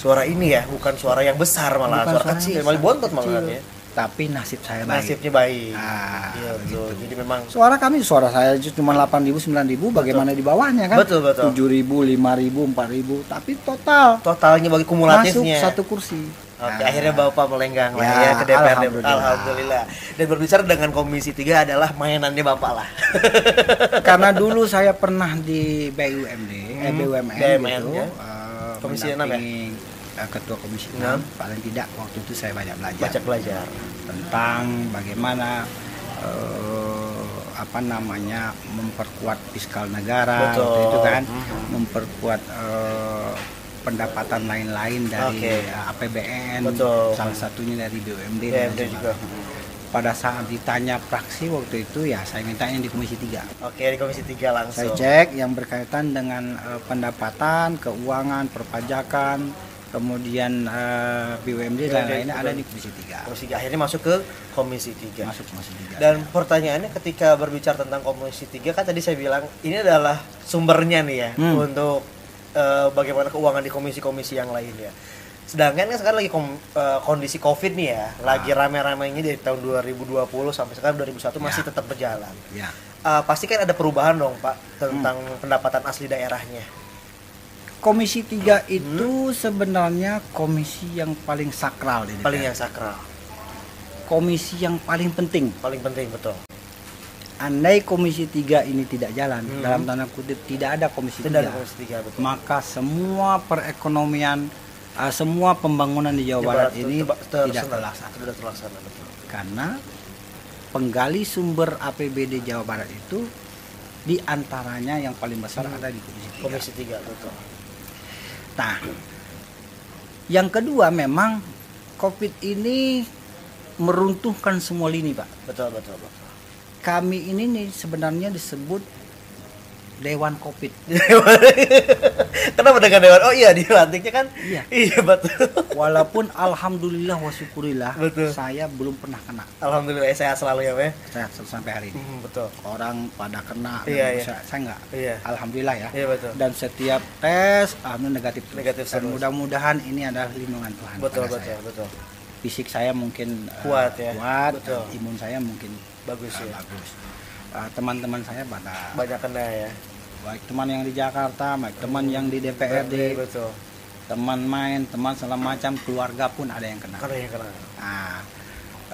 Suara ini ya bukan suara yang besar malah, bukan suara, suara kecil, malah bontot malah ya. Tapi nasib saya baik. Nasibnya baik. Ah, iya, betul. Gitu. Jadi memang suara kami, suara saya cuma delapan ribu sembilan ribu, bagaimana betul. Di bawahnya kan? Betul, betul. tujuh ribu, lima ribu, empat ribu, tapi total totalnya bagi kumulatifnya masuk satu kursi. Oke, nah, akhirnya Bapak melenggang ya, lah ya ke D P R D. Alhamdulillah. Alhamdulillah. Dan berbicara dengan Komisi tiga adalah mainannya Bapak lah. Karena dulu saya pernah di B U M N, hmm. eh, B U M N, B U M N gitu, ya. uh, Komisi enam ya. Ketua Komisi enam. enam. Paling tidak waktu itu saya banyak belajar. Banyak belajar tentang bagaimana uh, apa namanya memperkuat fiskal negara, betul. Waktu itu kan, hmm. memperkuat. Uh, pendapatan lain-lain dari okay. A P B N, betul. Salah satunya dari B U M N juga. Pada saat ditanya praksi waktu itu ya saya mintanya di Komisi tiga. Oke, di Komisi tiga langsung. Saya cek yang berkaitan dengan uh, pendapatan, keuangan, perpajakan, kemudian uh, B U M N dan lainnya ada di Komisi tiga. Komisi tiga akhirnya masuk ke Komisi tiga. Masuk Komisi tiga. Dan ya. Pertanyaannya ketika berbicara tentang Komisi tiga kan tadi saya bilang ini adalah sumbernya nih ya hmm. untuk Uh, bagaimana keuangan di komisi-komisi yang lain ya. Sedangkan kan sekarang lagi kom, uh, kondisi Covid nih ya, nah. lagi rame-ramenya dari tahun dua ribu dua puluh sampai sekarang dua ribu satu ya. Masih tetap berjalan. Ya. Uh, pasti kan ada perubahan dong Pak tentang hmm. pendapatan asli daerahnya. Komisi tiga hmm. itu sebenarnya komisi yang paling sakral di D P R. Paling yang sakral. Komisi yang paling penting. Paling penting betul. Andai Komisi tiga ini tidak jalan, hmm. dalam tanda kutip tidak ada Komisi tidak tiga, ada Komisi tiga betul. Maka semua perekonomian, uh, semua pembangunan di Jawa Barat ini teba, ter, tidak terlaksana. Tidak terlaksana betul. Karena penggali sumber A P B D Jawa Barat itu diantaranya yang paling besar hmm. ada di Komisi tiga. Komisi tiga betul. Nah, yang kedua memang Covid ini meruntuhkan semua lini Pak. Betul betul Pak. Kami ini nih sebenarnya disebut Dewan Covid. Kenapa dengan Dewan? Oh iya, dilantiknya kan? Iya, iya betul. Walaupun alhamdulillah wa syukurillah, betul. Saya belum pernah kena. Alhamdulillah, saya selalu ya, Pak. Saya sampai hari ini. Hmm, betul. Orang pada kena, iya, iya. Saya, saya enggak. Iya. Alhamdulillah ya. Iya, betul. Dan setiap tes, alhamdulillah negatif. Terus. Negatif terus. Dan mudah-mudahan ini adalah lindungan Tuhan. Betul, betul, saya. betul. Fisik saya mungkin kuat, uh, ya. kuat betul. Imun saya mungkin bagus ya. Bagus. Uh, teman-teman saya pada banyak kena ya. Baik teman yang di Jakarta, baik teman yang di D P R D. Betul. Teman main, teman segala macam, keluarga pun ada yang kena. Ada yang kena. Nah,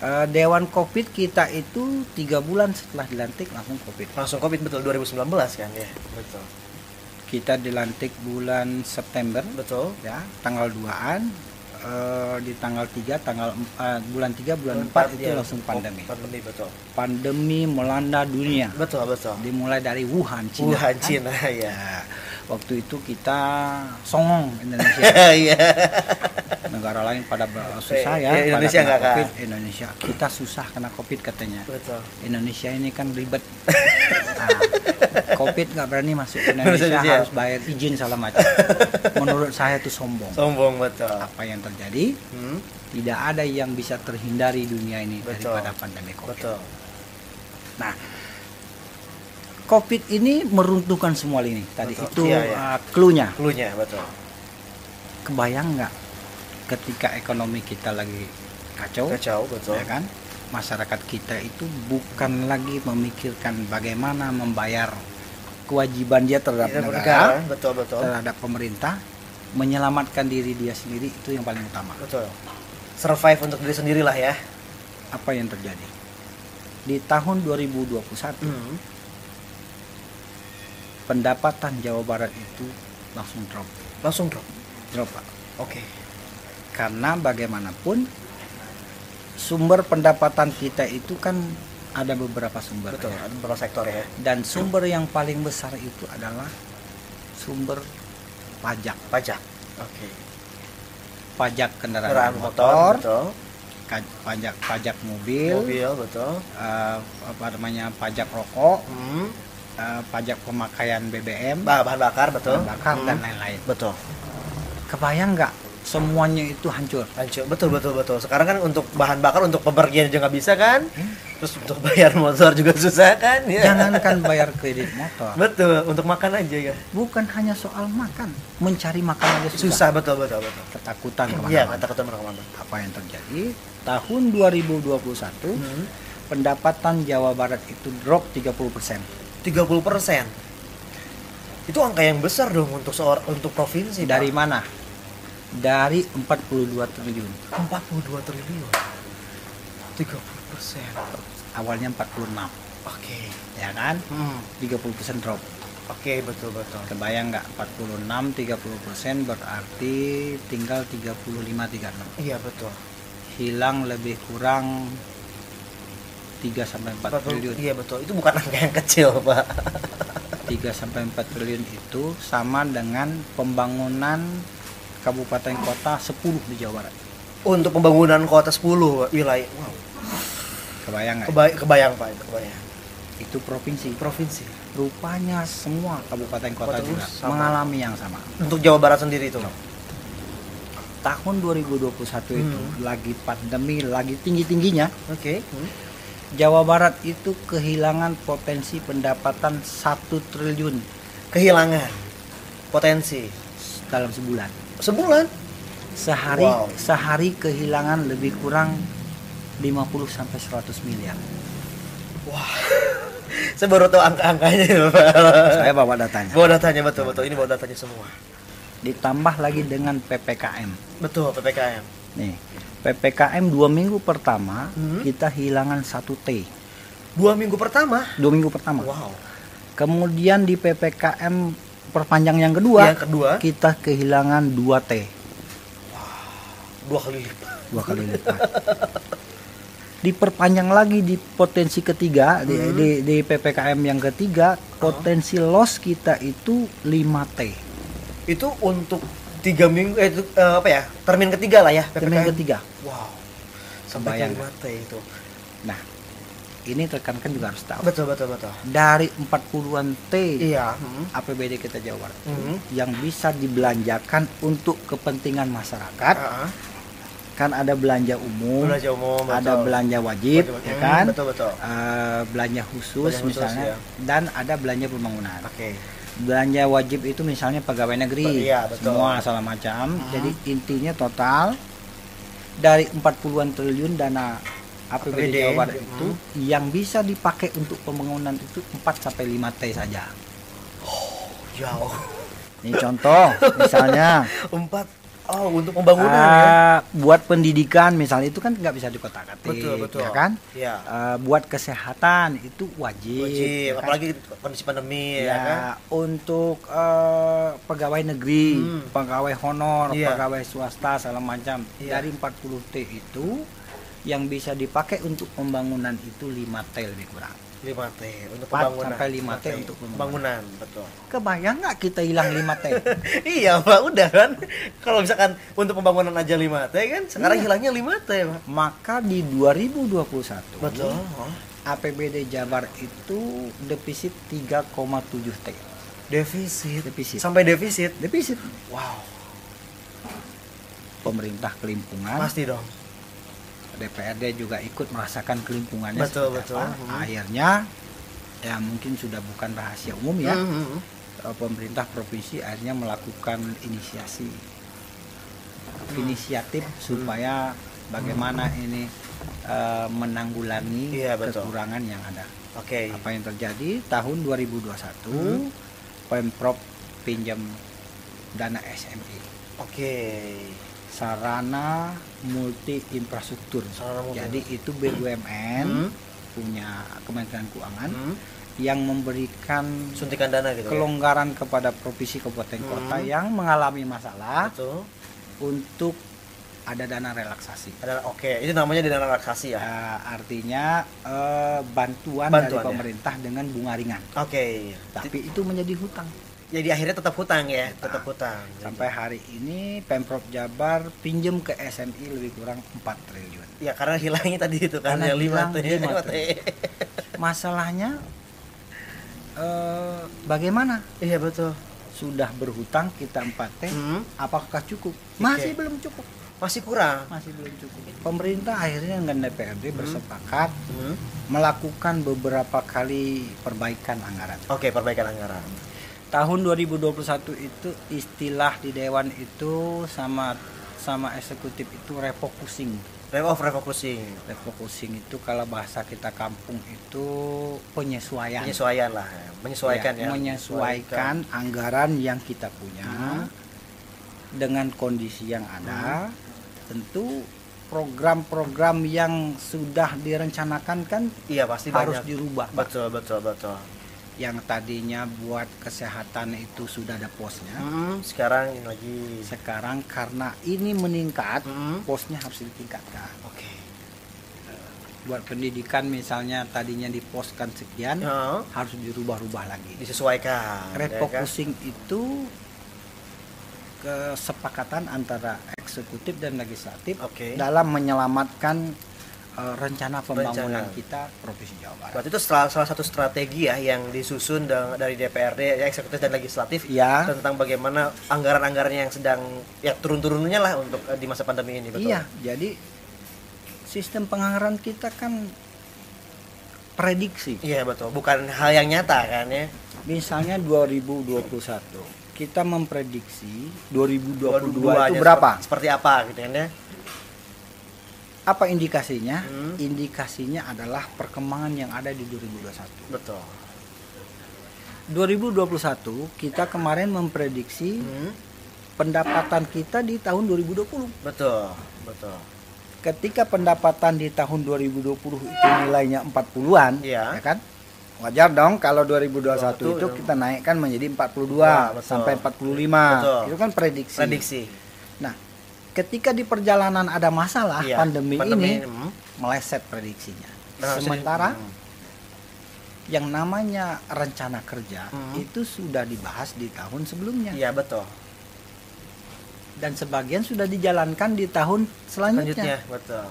uh, Dewan Covid kita itu tiga bulan setelah dilantik langsung Covid. Langsung Covid betul dua ribu sembilan belas kan ya. Betul. Kita dilantik bulan September, betul ya, tanggal duaan. Uh, di tanggal tiga, tanggal uh, bulan tiga, bulan empat itu ya. Langsung pandemi. Pandemi betul. Pandemi melanda dunia. Betul betul. Dimulai dari Wuhan, Cina. Wuhan, Cina ya. waktu itu kita songong Indonesia. Negara lain pada susah ya, ya Indonesia pada kena COVID, Indonesia kita susah kena COVID katanya. Betul. Indonesia ini kan ribet. Nah, COVID nggak berani masuk ke Indonesia, Indonesia harus bayar izin segala macam. Menurut saya itu sombong. Sombong, betul. Apa yang terjadi? Hmm? Tidak ada yang bisa terhindari dunia ini, betul, daripada pandemi COVID. Betul. Nah, COVID ini meruntuhkan semua lini. Tadi betul, itu iya, iya. Uh, cluenya. Cluenya, betul. Kebayang nggak ketika ekonomi kita lagi kacau, kacau betul. Ya kan? Masyarakat kita itu bukan lagi memikirkan bagaimana membayar kewajiban dia terhadap ya, negara, negara betul, betul. terhadap pemerintah, menyelamatkan diri dia sendiri itu yang paling utama. Betul. Survive untuk diri sendirilah ya. Apa yang terjadi? Di tahun dua ribu dua puluh satu, hmm. pendapatan Jawa Barat itu langsung drop. Langsung drop? Drop, Pak. Oke. Okay. Karena bagaimanapun sumber pendapatan kita itu kan ada beberapa sumber. Betul, ya. Ada beberapa sektor ya. Dan sumber yang paling besar itu adalah sumber pajak. Pajak. Oke. Okay. Pajak kendaraan, kendaraan motor, motor pajak pajak mobil, mobil betul. Uh, apa namanya pajak rokok, hmm. uh, pajak pemakaian B B M, bahan bakar betul, bahan bakar hmm. dan lain-lain. Betul. Kebayang nggak? Semuanya itu hancur. Hancur, betul betul betul. Sekarang kan untuk bahan bakar untuk pepergian juga nggak bisa kan? Hmm? Terus untuk bayar motor juga susah kan? Ya. Jangankan bayar kredit motor. Betul, untuk makan aja ya. Bukan hanya soal makan, mencari makan aja susah. Susah betul betul betul. Ketakutan kemana-mana. Iya, ketakutan kemana-mana. Apa yang terjadi? Tahun dua ribu dua puluh satu hmm. pendapatan Jawa Barat itu drop tiga puluh persen. tiga puluh persen. Itu angka yang besar dong untuk seorang untuk provinsi. Dari Pak. Mana? Dari empat puluh dua triliun. empat puluh dua triliun. tiga puluh persen. Awalnya empat puluh enam. Oke. Okay. Ya kan? Hmm. tiga puluh persen drop. Oke, okay, betul betul. Kebayang nggak? empat puluh enam, tiga puluh persen berarti tinggal tiga puluh lima, tiga puluh enam. Iya betul. Hilang lebih kurang tiga sampai empat triliun. Iya betul. Itu bukan angka yang kecil, Pak. tiga sampai empat triliun itu sama dengan pembangunan kabupaten kota sepuluh di Jawa Barat. Untuk pembangunan kota sepuluh wilayah. Wow. Kebayang nggak? Kebay- kebayang Pak, kebayang. Itu provinsi. Provinsi. Rupanya semua kabupaten kota, kota juga sama. Mengalami yang sama. Untuk Jawa Barat sendiri itu. Tahun dua ribu dua puluh satu hmm. itu lagi pandemi, lagi tinggi-tingginya. Oke. Okay. Hmm. Jawa Barat itu kehilangan potensi pendapatan satu triliun. Kehilangan potensi dalam sebulan. Sebulan, sehari wow. sehari kehilangan lebih kurang lima puluh sampai seratus miliar. Wah. Wow. Saya baru tahu angka-angkanya. Saya bawa datanya. Bawa datanya betul-betul. Ini bawa datanya semua. Ditambah lagi dengan P P K M. Betul, P P K M. Nih, P P K M dua minggu pertama hmm? kita hilangan satu T. dua minggu pertama? dua minggu pertama. Wow. Kemudian di P P K M perpanjang yang kedua, yang kedua kita kehilangan dua T. Wah, dua kali lipat. Dua kali lipat. Diperpanjang lagi di potensi ketiga, hmm. di, di, di P P K M yang ketiga, potensi uh-huh. loss kita itu lima T. Itu untuk tiga minggu eh itu, uh, apa ya? Termin ketiga lah ya, P P K M. Termin ketiga. Wow. Sampai ke lima T itu. Nah, ini rekan-rekan juga harus tahu. Betul, betul, betul. Dari empat puluhan T iya. A P B D kita Jawa Barat mm-hmm. yang bisa dibelanjakan untuk kepentingan masyarakat. Uh-huh. Kan ada belanja umum, belanja umum ada betul. Belanja wajib, betul, ya kan? Betul, betul. Uh, belanja khusus belanja misalnya khusus, ya. Dan ada belanja pembangunan. Oke. Okay. Belanja wajib itu misalnya pegawai negeri. Iya, betul. Semua salah macam. Uh-huh. Jadi intinya total dari empat puluhan triliun dana A P B D Jawa Barat itu hmm. yang bisa dipakai untuk pembangunan itu empat sampai lima T saja. Oh, jauh. Ini contoh misalnya empat oh untuk pembangunan uh, ya. Buat pendidikan misalnya itu kan nggak bisa dikotak-katik. Betul, betul. Ya kan? Ya. Uh, buat kesehatan itu wajib. Wajib, ya apalagi kan? Kondisi pandemi ya, ya kan. Untuk uh, pegawai negeri, hmm. pegawai honor, ya. Pegawai swasta segala macam. Ya. Dari empat puluh T itu yang bisa dipakai untuk pembangunan itu lima T lebih kurang. lima T untuk pembangunan. empat sampai lima T untuk pembangunan. Betul. Kebayang nggak kita hilang lima T? Iya Pak, udah kan. Kalau misalkan untuk pembangunan aja lima T kan, sekarang iya. hilangnya lima T Pak. Maka di dua ribu dua puluh satu betul. A P B D Jabar itu defisit tiga koma tujuh T. Defisit. Defisit. Sampai defisit. Defisit. Wow. Pemerintah kelimpungan. Pasti dong. D P R D juga ikut merasakan kelimpungannya. Betul, betul. Apa. Akhirnya ya mungkin sudah bukan rahasia umum ya. Mm-hmm. Pemerintah provinsi akhirnya melakukan inisiasi inisiatif mm. supaya bagaimana mm. ini uh, menanggulangi yeah, kekurangan yang ada. Oke. Okay. Apa yang terjadi tahun dua ribu dua puluh satu mm. Pemprov pinjam dana S M I. Oke. Okay. Sarana multi infrastruktur. Sarana jadi itu B U M N hmm. punya Kementerian Keuangan hmm. yang memberikan suntikan dana gitu. Kelonggaran ya? Kepada provinsi kabupaten hmm. kota yang mengalami masalah. Betul. Untuk ada dana relaksasi. Ada, oke, okay. Itu namanya dana relaksasi ya. Uh, artinya uh, bantuan, bantuan dari pemerintah ya? Dengan bunga ringan. Oke. Okay. Tapi itu menjadi hutang. Jadi akhirnya tetap hutang ya, hutang. tetap hutang. Sampai hari ini Pemprov Jabar pinjam ke S M I lebih kurang empat triliun. Ya karena hilangnya tadi itu kan yang lima T. Masalahnya eh, bagaimana? Iya betul. Sudah berhutang kita empat T, hmm. apakah cukup? Masih okay. belum cukup. Masih kurang. Masih belum cukup. Pemerintah akhirnya dengan D P R D hmm. bersepakat hmm. melakukan beberapa kali perbaikan anggaran. Oke, okay, perbaikan anggaran. Tahun dua ribu dua puluh satu itu istilah di Dewan itu sama sama eksekutif itu refocusing. Revo refocusing. Refocusing itu kalau bahasa kita kampung itu penyesuaian. Penyesuaian lah, menyesuaikan ya. ya. Menyesuaikan ya. Anggaran yang kita punya hmm. dengan kondisi yang ada. Hmm. Tentu program-program yang sudah direncanakan kan iya pasti harus banyak. Dirubah. Betul, betul, betul. Yang tadinya buat kesehatan itu sudah ada posnya, hmm, sekarang lagi sekarang karena ini meningkat hmm. posnya harus ditingkatkan. Oke. Okay. Buat pendidikan misalnya tadinya diposkan sekian hmm. harus dirubah-rubah lagi. Disesuaikan. Refocusing ya kan? Itu kesepakatan antara eksekutif dan legislatif okay. dalam menyelamatkan rencana pembangunan rencana. Kita Provinsi Jawa Barat. Berarti itu salah, salah satu strategi ya yang disusun dan, dari D P R D, ya, eksekutif dan legislatif ya. Tentang bagaimana anggaran-anggarannya yang sedang ya turun-turunnya lah untuk di masa pandemi ini. Betul? Iya. Jadi sistem penganggaran kita kan prediksi. Iya betul. Bukan hal yang nyata kan ya. Misalnya dua ribu dua puluh satu kita memprediksi dua ribu dua puluh dua, dua ribu dua puluh dua itu berapa? Seperti apa gitu kan ya? Apa indikasinya? Hmm. Indikasinya adalah perkembangan yang ada di dua ribu dua puluh satu. Betul. dua ribu dua puluh satu kita kemarin memprediksi hmm. pendapatan kita di tahun dua ribu dua puluh. Betul, betul. Ketika pendapatan di tahun dua ribu dua puluh itu nilainya empat puluhan, ya, ya kan? Wajar dong kalau dua ribu dua puluh satu betul, itu ya. Kita naikkan menjadi empat puluh dua ya, sampai empat puluh lima. Betul. Itu kan prediksi. Prediksi. Nah, ketika di perjalanan ada masalah iya, pandemi, pandemi ini, ini meleset prediksinya. Nah, sementara hmm. yang namanya rencana kerja hmm. itu sudah dibahas di tahun sebelumnya. Iya betul. Dan sebagian sudah dijalankan di tahun selanjutnya. Selanjutnya betul.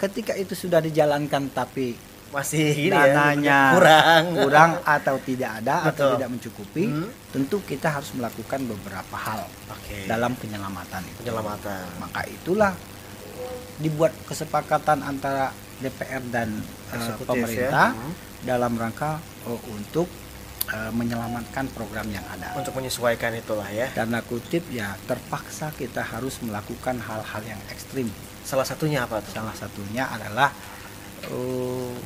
Ketika itu sudah dijalankan tapi masih dananya ya, kurang, kurang atau tidak ada betul. Atau tidak mencukupi, hmm. tentu kita harus melakukan beberapa hal okay. dalam penyelamatan itu. Penyelamatan. Maka itulah dibuat kesepakatan antara D P R dan uh, pemerintah ya. Dalam rangka uh, untuk uh, menyelamatkan program yang ada. Untuk menyesuaikan itulah ya. Tanda kutip ya terpaksa kita harus melakukan hal-hal yang ekstrim. Salah satunya apa tuh? Salah satunya adalah Uh,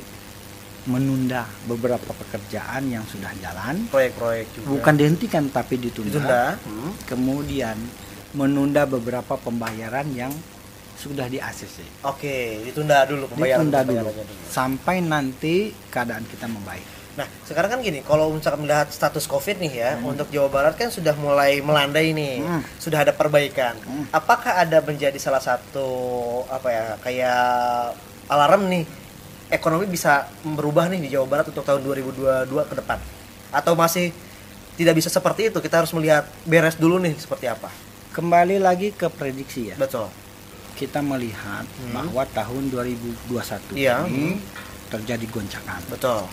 menunda beberapa pekerjaan yang sudah jalan, proyek-proyek juga bukan dihentikan tapi ditunda, ditunda. Hmm. Kemudian menunda beberapa pembayaran yang sudah di A C C. Oke, ditunda dulu pembayaran ditunda dulu, dulu sampai nanti keadaan kita membaik. Nah sekarang kan gini, kalau misalkan melihat status COVID nih ya, hmm. untuk Jawa Barat kan sudah mulai melandai nih, hmm. sudah ada perbaikan. Hmm. Apakah ada menjadi salah satu apa ya kayak alarm nih ekonomi bisa berubah nih di Jawa Barat untuk tahun dua ribu dua puluh dua ke depan? Atau masih tidak bisa seperti itu, kita harus melihat beres dulu nih seperti apa? Kembali lagi ke prediksi ya. Betul. Kita melihat hmm. bahwa tahun dua ribu dua puluh satu ya. ini terjadi goncangan. Betul.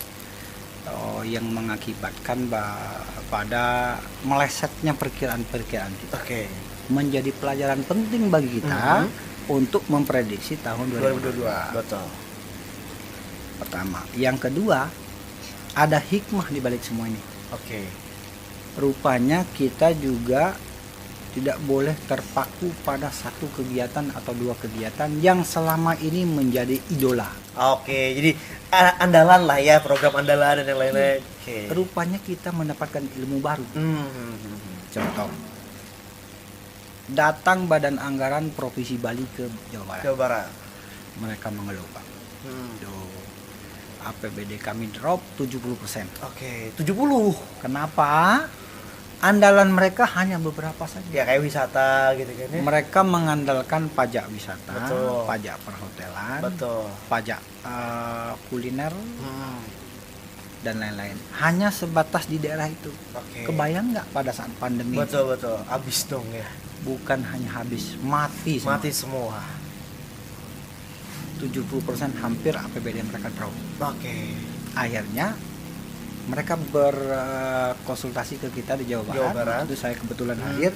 Oh, yang mengakibatkan bah- pada melesetnya perkiraan-perkiraan kita. Oke. Okay. Menjadi pelajaran penting bagi kita hmm. untuk memprediksi tahun dua ribu dua puluh dua. Betul. Pertama, yang kedua, ada hikmah di balik semua ini. Oke. Okay. Rupanya kita juga tidak boleh terpaku pada satu kegiatan atau dua kegiatan yang selama ini menjadi idola. Oke, jadi andalan lah ya, program andalan dan lain-lain. Hmm. Oke. Rupanya kita mendapatkan ilmu baru. Hmm. Contoh, datang Badan Anggaran Provinsi Bali ke Jawa Barat. Jawa Barat. Mereka mengeluh, Pak. Hmm. A P B D kami drop tujuh puluh persen. Oke, tujuh puluh. Kenapa? Andalan mereka hanya beberapa saja. Ya kayak wisata gitu-gitu. Mereka mengandalkan pajak wisata, betul. Pajak perhotelan, betul. Pajak uh, kuliner, hmm. dan lain-lain. Hanya sebatas di daerah itu. Okay. Kebayang nggak pada saat pandemi? Betul betul. Habis dong ya. Bukan hanya habis, mati semua. Mati semua. tujuh puluh persen hampir A P B D mereka drop. Oke. Okay. Akhirnya mereka berkonsultasi ke kita di Jawa Barat, Jawa Barat. Itu saya kebetulan hmm. hadir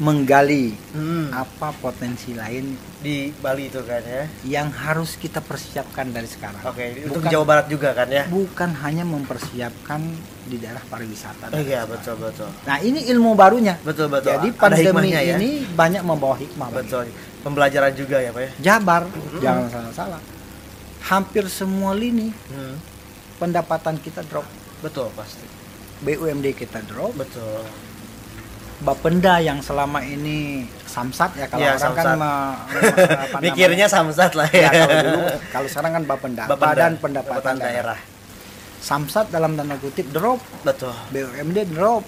menggali hmm. apa potensi lain di Bali itu kan ya, yang harus kita persiapkan dari sekarang. Oke, untuk Jawa Barat juga kan ya, bukan hanya mempersiapkan di daerah pariwisata. Oh, iya betul betul. Nah ini ilmu barunya. Betul betul. Jadi pandemi ya? Ini banyak membawa hikmah. Betul. Bagi. Pembelajaran juga ya Pak ya. Jabar, hmm. jangan salah-salah. Hampir semua lini. Hmm. Pendapatan kita drop, betul pasti. B U M N kita drop, betul. Bapenda yang selama ini Samsat ya, kalau ya, orang Samsat. Kan me- mikirnya Samsat lah ya. Ya kalau dulu, kalau sekarang kan Bapenda, Bapenda. Badan Pendapatan, Pendapatan daerah. daerah. Samsat dalam tanda kutip drop, betul. B U M N drop,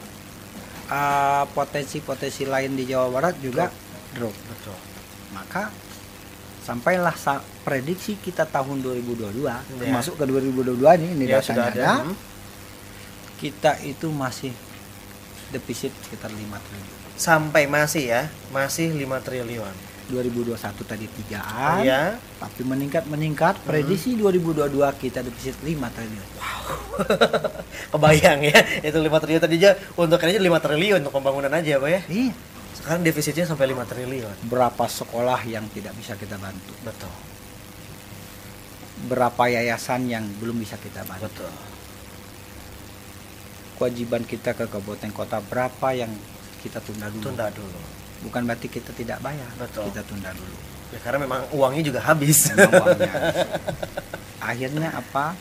uh, potensi-potensi lain di Jawa Barat juga drop, drop. Betul. Maka sampailah sa- prediksi kita tahun dua ribu dua puluh dua ya. Masuk ke dua ribu dua puluh dua nih, ini ya, datanya ada. ada kita itu masih defisit sekitar lima triliun. Sampai masih ya, masih lima triliun. dua ribu dua puluh satu tadi tigaan, oh, ya. Tapi meningkat-meningkat. Prediksi hmm. dua ribu dua puluh dua kita defisit lima triliun. Wow. Kebayang ya, itu lima triliun tadi aja untuk kayaknya lima triliun untuk pembangunan aja Pak ya. Iya. Sekarang defisitnya sampai lima triliun. Berapa sekolah yang tidak bisa kita bantu? Betul. Berapa yayasan yang belum bisa kita bantu? Betul. Kewajiban kita ke kabupaten kota berapa yang kita tunda dulu? Tunda dulu. Bukan berarti kita tidak bayar. Betul. Kita tunda dulu. Ya karena memang uangnya juga habis. Memang uangnya habis. Akhirnya apa?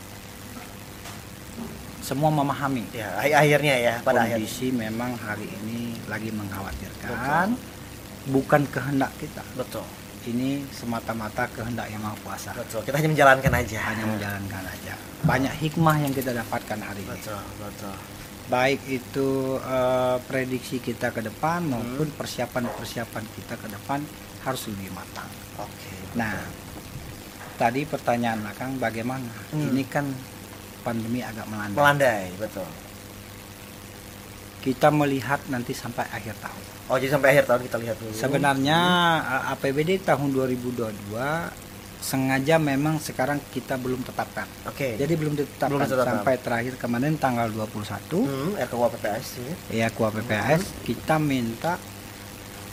Semua memahami. Ya, akhirnya ya pada akhirnya. Kondisi akhir. Memang hari ini lagi mengkhawatirkan. Betul. Bukan kehendak kita. Betul. Ini semata-mata kehendak yang Maha Kuasa. Betul. Kita hanya menjalankan aja. Hanya menjalankan aja. Banyak hikmah yang kita dapatkan hari ini. Betul, betul. Baik itu uh, prediksi kita ke depan maupun hmm. persiapan-persiapan kita ke depan harus lebih matang. Oke. Okay, nah, tadi pertanyaan Kang bagaimana? Hmm. Ini kan pandemi agak melandai. Melandai, betul. Kita melihat nanti sampai akhir tahun. Oh, jadi sampai akhir tahun kita lihat dulu. Sebenarnya hmm. A P B D tahun dua ribu dua puluh dua sengaja memang sekarang kita belum tetapkan. Oke. Okay. Jadi belum ditetapkan, belum ditetapkan sampai terakhir kemarin tanggal dua puluh satu. Hmm, R K U H P P S sih. Iya, R K U H P P S hmm. kita minta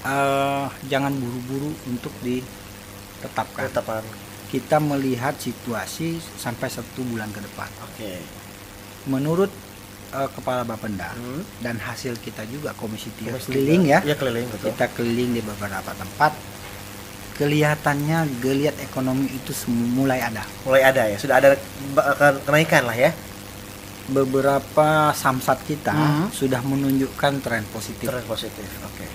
uh, jangan buru-buru untuk ditetapkan. Tetapkan. Kita melihat situasi sampai satu bulan ke depan. Oke. Okay. Menurut Kepala Bapenda hmm. dan hasil kita juga Komisi tiga keliling ya, ya keliling, betul. Kita keliling di beberapa tempat, kelihatannya geliat ekonomi itu mulai ada, mulai ada ya, sudah ada kenaikan lah ya. Beberapa samsat kita hmm. sudah menunjukkan tren positif. Tren positif, oke. Okay.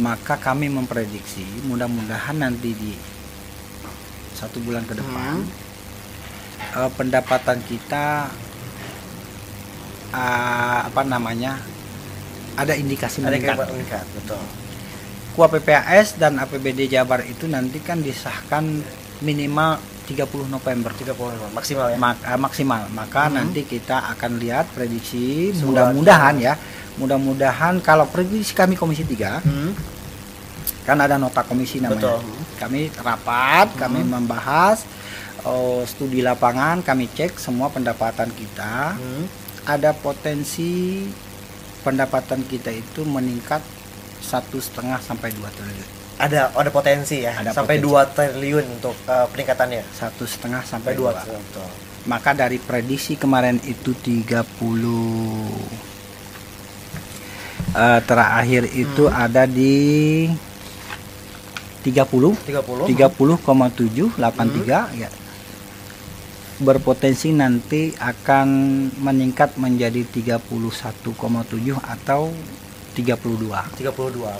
Maka kami memprediksi mudah-mudahan nanti di satu bulan ke depan hmm. eh, pendapatan kita Uh, apa namanya ada indikasi meningkat. meningkat betul. K U H P P A S dan A P B D Jabar itu nanti kan disahkan minimal tiga puluh November. tiga puluh November maksimal ya. Mak, uh, maksimal. Maka hmm. nanti kita akan lihat prediksi mudah-mudahan ya. Mudah-mudahan kalau prediksi kami Komisi tiga. Hmm. Kan ada nota komisi namanya. Betul. Kami rapat, hmm. kami membahas uh, studi lapangan, kami cek semua pendapatan kita. Hmm. Ada potensi pendapatan kita itu meningkat satu setengah sampai dua triliun. Ada ada potensi ya, ada sampai potensi. dua triliun untuk uh, peningkatannya. Satu setengah sampai dua. Maka dari prediksi kemarin itu tiga puluh uh, terakhir itu hmm. ada di tiga puluh tiga puluh koma tujuh delapan tiga ya. Berpotensi nanti akan meningkat menjadi tiga puluh satu koma tujuh atau tiga puluh dua.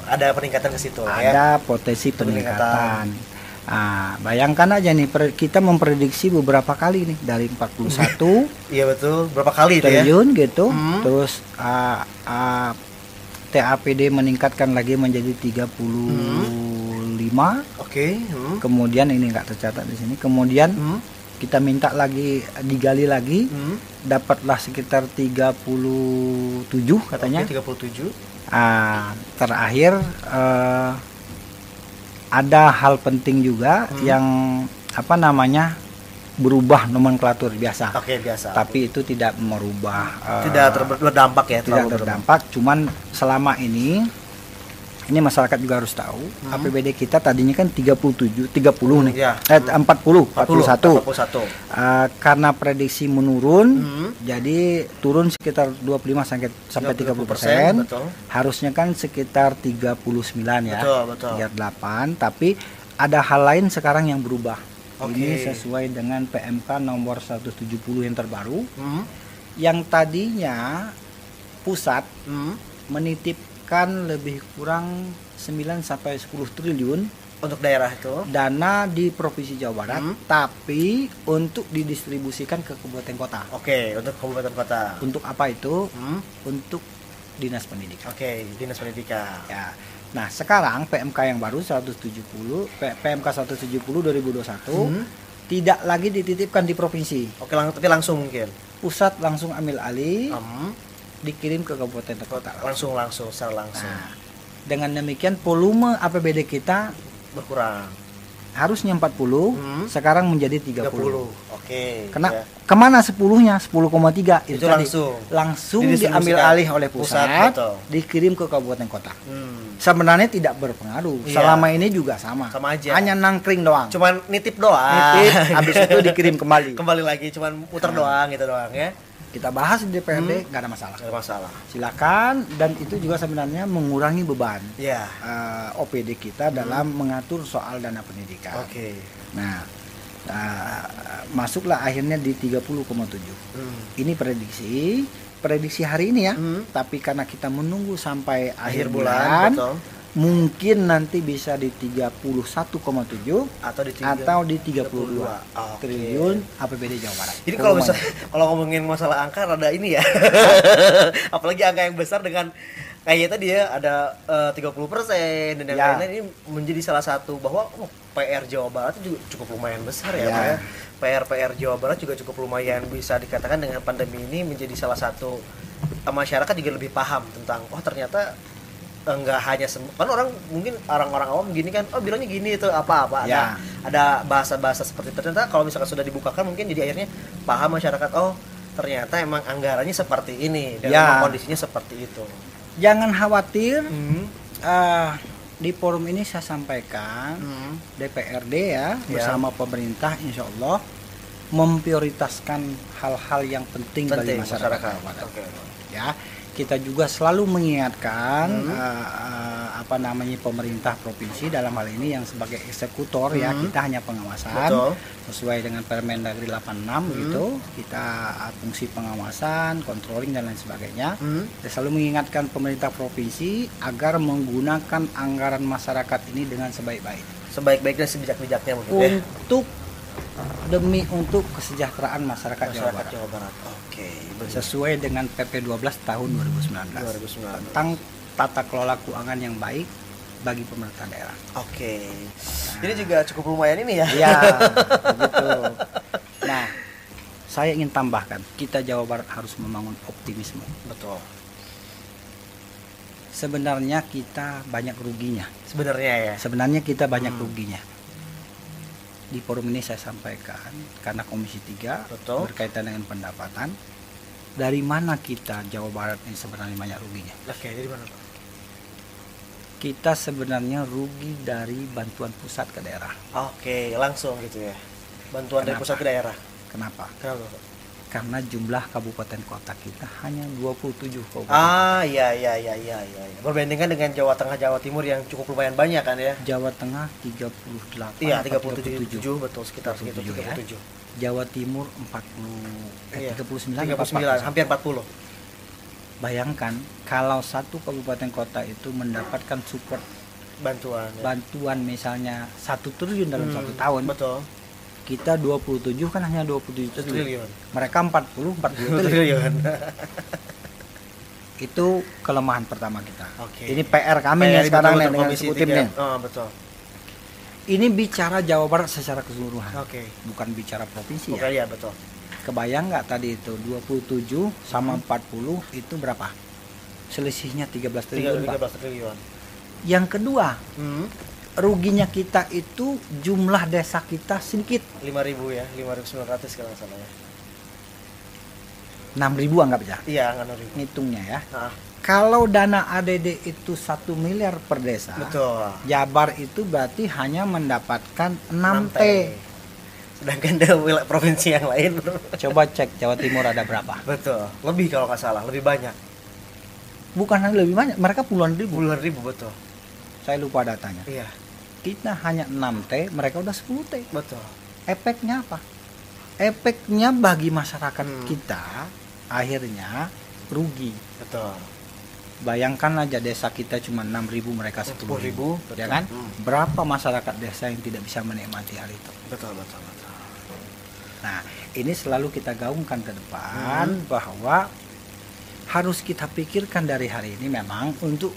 Ada peningkatan ke situ. Ada ya? Potensi peningkatan. peningkatan. Nah, bayangkan aja nih, kita memprediksi beberapa kali nih dari empat puluh satu. Iya betul. Berapa kali triliun itu ya? Gitu. Hmm. Terus uh, uh, T A P D meningkatkan lagi menjadi tiga puluh lima. Hmm. Oke. Okay. Hmm. Kemudian ini nggak tercatat di sini. Kemudian hmm. kita minta lagi digali lagi. Hmm. Dapatlah sekitar tiga puluh tujuh katanya. Okay, tiga puluh tujuh. Ah, terakhir eh, ada hal penting juga hmm. yang apa namanya berubah nomenklatur biasa. Oke, biasa. Tapi itu tidak merubah. Tidak eh, terdampak ya. Tidak terdampak. Berubah. Cuman selama ini ini masyarakat juga harus tahu hmm. A P B D kita tadinya kan tiga puluh tujuh, tiga puluh nih. Ya. Eh, empat puluh, empat puluh satu. Uh, karena prediksi menurun, hmm. jadi turun sekitar dua puluh lima sampai tiga puluh persen. Betul. Harusnya kan sekitar tiga puluh sembilan ya, betul, betul. tiga puluh delapan. Tapi ada hal lain sekarang yang berubah. Okay. Ini sesuai dengan P M K nomor seratus tujuh puluh yang terbaru, hmm. yang tadinya pusat hmm. menitipkan lebih kurang sembilan sampai sepuluh triliun. Untuk daerah itu dana di provinsi Jawa Barat, hmm. tapi untuk didistribusikan ke kabupaten kota. Oke, okay, untuk kabupaten kota. Untuk apa itu? Hmm. Untuk dinas pendidikan. Oke, okay, dinas pendidikan. Ya. Nah, sekarang P M K yang baru seratus tujuh puluh P M K seratus tujuh puluh dua ribu dua puluh satu hmm. tidak lagi dititipkan di provinsi. Oke, lang tapi langsung mungkin. Pusat langsung ambil alih, hmm. dikirim ke kabupaten kota. Langsung langsung secara langsung. Nah, dengan demikian volume A P B D kita berkurang. Harusnya empat puluh, hmm. sekarang menjadi tiga puluh. tiga puluh. Oke. Kena ya. Kemana sepuluhnya? sepuluh koma tiga itu, itu langsung langsung diambil alih oleh pusat, pusat dikirim ke kabupaten kota. Hmm. Sebenarnya tidak berpengaruh. Iya. Selama ini juga sama. Sama aja. Hanya nangkring doang. Cuman nitip doang. Nitip, habis itu dikirim kembali. Kembali lagi, cuman putar nah. doang gitu doang ya. Kita bahas di D P R D, nggak hmm. ada masalah. Gak ada masalah. Silakan, dan itu juga sebenarnya mengurangi beban yeah. uh, O P D kita hmm. dalam mengatur soal dana pendidikan. Oke. Okay. Nah, uh, masuklah akhirnya di tiga puluh koma tujuh. Hmm. Ini prediksi, prediksi hari ini ya. Hmm. Tapi karena kita menunggu sampai akhir, akhir bulan, bulan betul. Mungkin nanti bisa di tiga puluh satu koma tujuh atau di tiga puluh dua, atau di tiga puluh dua okay. triliun A P B D Jawa Barat. Jadi kalau misal, kalau ngomongin masalah angka rada ini ya. Apalagi angka yang besar dengan kayak tadi ya ada uh, tiga puluh persen dan lain-lain ya. Ini menjadi salah satu bahwa oh, P R Jawa Barat juga cukup lumayan besar ya, ya. Pak, ya. P R P R Jawa Barat juga cukup lumayan bisa dikatakan dengan pandemi ini menjadi salah satu uh, masyarakat juga lebih paham tentang oh ternyata enggak hanya kan orang mungkin orang-orang awam gini kan oh bilangnya gini itu apa-apa ya. Ada ada bahasa-bahasa seperti itu. Ternyata kalau misalkan sudah dibukakan mungkin jadi akhirnya paham masyarakat oh ternyata emang anggarannya seperti ini dan ya. Kondisinya seperti itu. Jangan khawatir. Hmm. Uh, di forum ini saya sampaikan hmm. D P R D ya, ya bersama pemerintah insya Allah memprioritaskan hal-hal yang penting, penting bagi masyarakat. masyarakat. Okay. Ya. Kita juga selalu mengingatkan hmm. uh, uh, apa namanya pemerintah provinsi dalam hal ini yang sebagai eksekutor hmm. ya kita hanya pengawasan. Betul. Sesuai dengan Permendagri delapan puluh enam hmm. gitu kita uh, fungsi pengawasan, controlling dan lain sebagainya. Hmm. Kita selalu mengingatkan pemerintah provinsi agar menggunakan anggaran masyarakat ini dengan sebaik-baik, sebaik-baiknya sebijak-bijaknya mungkin untuk ya. Demi untuk kesejahteraan masyarakat, masyarakat Jawa Barat. Jawa Barat. Oke, okay, sesuai dengan P P dua belas tahun dua ribu sembilan belas, dua ribu sembilan belas tentang tata kelola keuangan yang baik bagi pemerintah daerah. Oke. Nah, jadi juga cukup lumayan ini ya. Iya. Begitu. Nah, saya ingin tambahkan, kita Jawa Barat harus membangun optimisme. Betul. Sebenarnya kita banyak ruginya. Sebenarnya ya. Sebenarnya kita banyak hmm. ruginya. Di forum ini saya sampaikan karena Komisi tiga betul, berkaitan dengan pendapatan. Dari mana kita Jawa Barat ini sebenarnya banyak ruginya? Oke, dari mana Pak? Kita sebenarnya rugi dari bantuan pusat ke daerah. Oke, langsung gitu ya. Bantuan Kenapa? dari pusat ke daerah. Kenapa? Kenapa? Karena jumlah kabupaten kota kita hanya dua puluh tujuh kabupaten. Ah, iya iya iya iya iya. Perbandingan dengan Jawa Tengah, Jawa Timur yang cukup lumayan banyak kan ya. Jawa Tengah tiga puluh delapan. Iya, tiga puluh tujuh, betul, sekitar segitu tiga puluh tujuh. Ya? Jawa Timur empat puluh, eh, iya, tiga puluh sembilan, tiga puluh sembilan, hampir empat puluh. Bayangkan kalau satu kabupaten kota itu mendapatkan support bantuan, ya. bantuan misalnya satu triliun dalam hmm, satu tahun. Betul. Kita dua puluh tujuh kan hanya dua puluh tujuh triliun. Mereka empat puluh, empat puluh triliun. Itu kelemahan pertama kita. Oke. Ini P R kami nih sekarang nih dengan eksekutifnya. Oh, betul. Ini bicara Jawa Barat secara keseluruhan, okay, bukan bicara provinsi. Bukan, ya? Iya, betul. Kebayang nggak tadi itu dua puluh tujuh sama hmm. empat puluh itu berapa? Selisihnya tiga belas triliun. tiga belas triliun. Yang kedua, hmm. ruginya kita itu jumlah desa kita sedikit. lima ribu ya, lima ribu sembilan ratus kalau nggak salah ya. enam ribu anggap aja. Iya, enam ribu. Hitungnya ya. Ah. Kalau dana A D D itu satu miliar per desa, betul, Jabar itu berarti hanya mendapatkan enam T. Sedangkan dari provinsi yang lain, coba cek Jawa Timur ada berapa? Betul, lebih kalau nggak salah, lebih banyak. Bukan lebih banyak, mereka puluhan ribu. Puluhan ribu, betul. Saya lupa datanya. Iya. Kita hanya enam T, mereka udah sepuluh T. Betul. Efeknya apa? Efeknya bagi masyarakat hmm. kita akhirnya rugi. Betul. Bayangkan aja desa kita cuma enam ribu, mereka sepuluh ribu, ya kan? Hmm. Berapa masyarakat desa yang tidak bisa menikmati hal itu? Betul, betul, betul. Nah, ini selalu kita gaungkan ke depan hmm. bahwa harus kita pikirkan dari hari ini memang untuk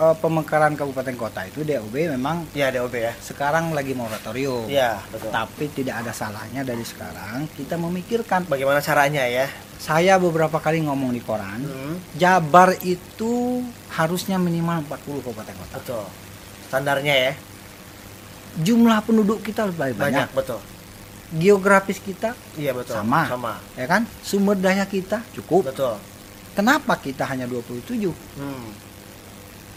uh, pemekaran kabupaten kota itu D O B memang ya, D O B ya. Sekarang lagi moratorium. Ya, betul. Tapi tidak ada salahnya dari sekarang kita memikirkan bagaimana caranya ya. Saya beberapa kali ngomong di koran, hmm. Jabar itu harusnya minimal empat puluh kabupaten kota. Betul. Standarnya ya. Jumlah penduduk kita lebih banyak. Banyak, betul. Geografis kita iya, betul, sama. Sama. Ya kan? Sumber daya kita cukup. Betul. Kenapa kita hanya dua puluh tujuh? Hmm.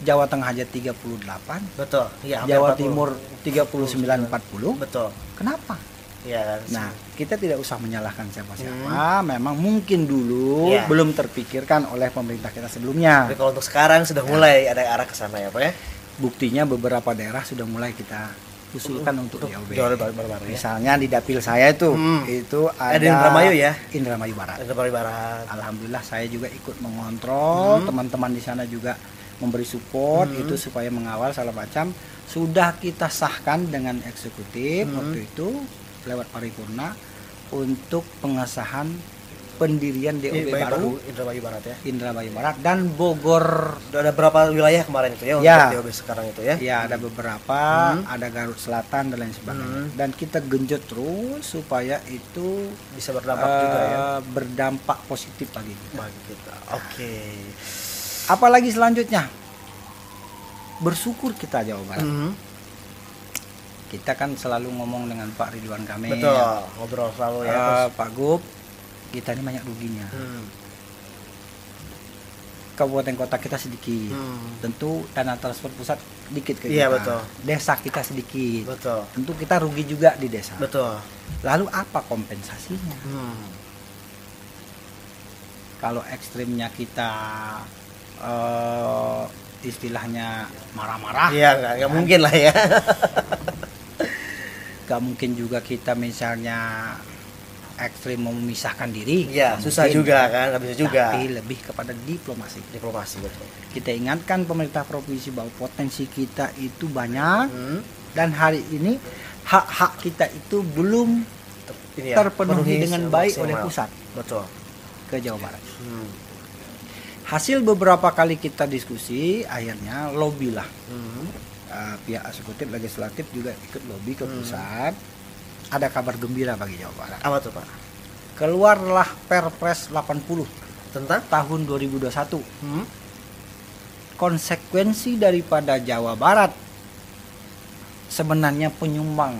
Jawa Tengah aja tiga puluh delapan. Betul. Ya, Jawa empat puluh. Timur tiga puluh sembilan, empat puluh. Betul. Kenapa? Ya, nah, kita tidak usah menyalahkan siapa-siapa. Hmm. Memang mungkin dulu ya, belum terpikirkan oleh pemerintah kita sebelumnya. Tapi kalau untuk sekarang sudah ya, mulai ada arah ke sana ya, Pak ya. Buktinya beberapa daerah sudah mulai kita usulkan uh, untuk D O B. Misalnya di dapil saya itu, hmm. itu ada, ada Indramayu ya, Indramayu Barat. Indramayu Barat. Alhamdulillah saya juga ikut mengontrol, hmm. teman-teman di sana juga memberi support hmm. itu supaya mengawal salah macam. Sudah kita sahkan dengan eksekutif hmm. waktu itu lewat paripurna untuk pengesahan pendirian D O B Bayu baru Indramayu Barat ya. Indramayu Barat dan Bogor. Ada berapa wilayah kemarin itu ya, ya untuk D O B sekarang itu ya? Ya, ada beberapa, hmm. ada Garut Selatan dan lain sebagainya. Hmm. Dan kita genjot terus supaya itu bisa berdampak uh, juga ya. Berdampak positif bagi kita. Bagi kita. Oke. Okay. Apalagi selanjutnya? Bersyukur kita Jawa Barat. Hmm. Kita kan selalu ngomong dengan Pak Ridwan Kamil. Betul, ya, ngobrol selalu ya. Uh, Pak Gub, kita ini banyak ruginya. Hmm. Kabupaten kota kita sedikit. Hmm. Tentu dana transfer pusat sedikit ke iya, kita. Betul. Desa kita sedikit. Betul. Tentu kita rugi juga di desa. Betul. Lalu apa kompensasinya? Hmm. Kalau ekstrimnya kita... Uh, istilahnya marah-marah. Iya, nggak kan? Mungkin lah ya. Gak mungkin juga kita misalnya ekstrim mau memisahkan diri. Iya, susah mungkin juga kan, nggak bisa juga. Tapi lebih kepada diplomasi. Diplomasi, betul. Kita ingatkan pemerintah provinsi bahwa potensi kita itu banyak hmm. dan hari ini hak-hak kita itu belum ya, terpenuhi dengan baik maksimal oleh pusat. Betul. Ke Jawa Barat. Hmm. Hasil beberapa kali kita diskusi, akhirnya lobby lah. Hmm. uh, pihak eksekutif legislatif juga ikut lobby ke pusat. Hmm. Ada kabar gembira bagi Jawa Barat. Apa tuh, Pak? Keluarlah Perpres delapan puluh tentang tahun dua ribu dua puluh satu. Hmm. Konsekuensi daripada Jawa Barat sebenarnya penyumbang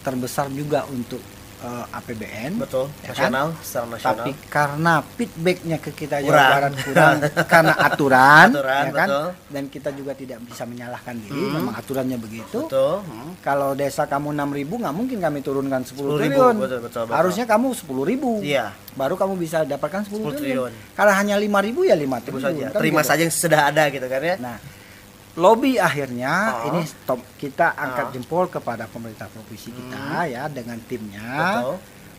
terbesar juga untuk uh, A P B N, betul, ya nasional, kan? Secara nasional. Tapi karena feedbacknya ke kita Jawa Barat kurang, karena aturan, aturan ya kan? Dan kita juga tidak bisa menyalahkan diri, hmm. memang aturannya begitu. Betul. Hmm. Kalau desa kamu enam ribu, nggak mungkin kami turunkan sepuluh triliun. Betul, betul, betul. Harusnya kamu sepuluh ribu, iya. Baru kamu bisa dapatkan sepuluh triliun. Kalau hanya lima ribu ya lima triliun saja. Kan terima gitu saja yang sudah ada gitu kan ya. Nah, lobby akhirnya oh. ini stop, kita angkat oh. jempol kepada pemerintah provinsi kita, hmm. ya, dengan timnya. Betul.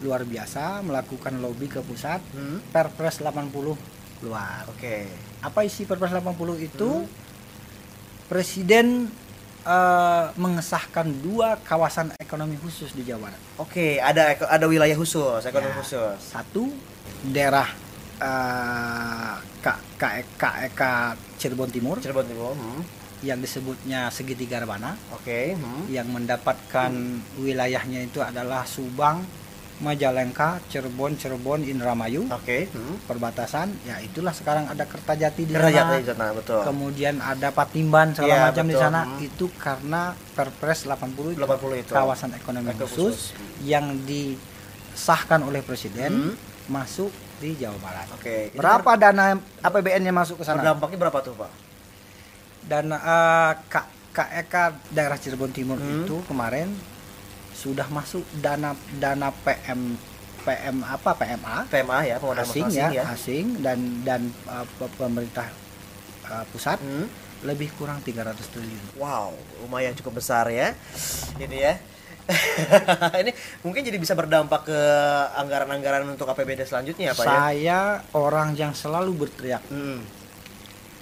Luar biasa melakukan lobby ke pusat. Hmm. Perpres delapan puluh keluar. Oke. Okay. Apa isi Perpres delapan puluh itu? Hmm. Presiden uh, mengesahkan dua kawasan ekonomi khusus di Jawa Barat. Oke, okay, ada ada wilayah khusus, ekonomi ya, khusus. Satu, daerah uh, K E K Cirebon Timur. Cirebon Timur. Hmm. Yang disebutnya segitiga rebana, oke, okay. hmm. yang mendapatkan hmm. wilayahnya itu adalah Subang, Majalengka, Cirebon, Cirebon, Indramayu, oke, okay. hmm. perbatasan, ya itulah sekarang ada Kertajati di sana, betul. Kemudian ada Patimban segala ya, macam betul. Di sana, hmm. itu karena Perpres delapan puluh, delapan puluh itu kawasan ekonomi Eko khusus, khusus yang disahkan oleh Presiden, hmm. masuk di Jawa Barat, oke, okay. Berapa ber- dana A P B N-nya masuk ke sana? Dampaknya berapa tuh, Pak? Dan uh, K E K daerah Cirebon Timur hmm. itu kemarin sudah masuk dana dana P M P M apa P M A P M A ya, pemodalan asing, asing ya, ya asing dan dan uh, pemerintah uh, pusat hmm. lebih kurang tiga ratus triliun. Wow, lumayan cukup besar ya ini ya. Ini mungkin jadi bisa berdampak ke anggaran-anggaran untuk A P B D selanjutnya ya, Pak. Saya ya? Orang yang selalu berteriak. Hmm.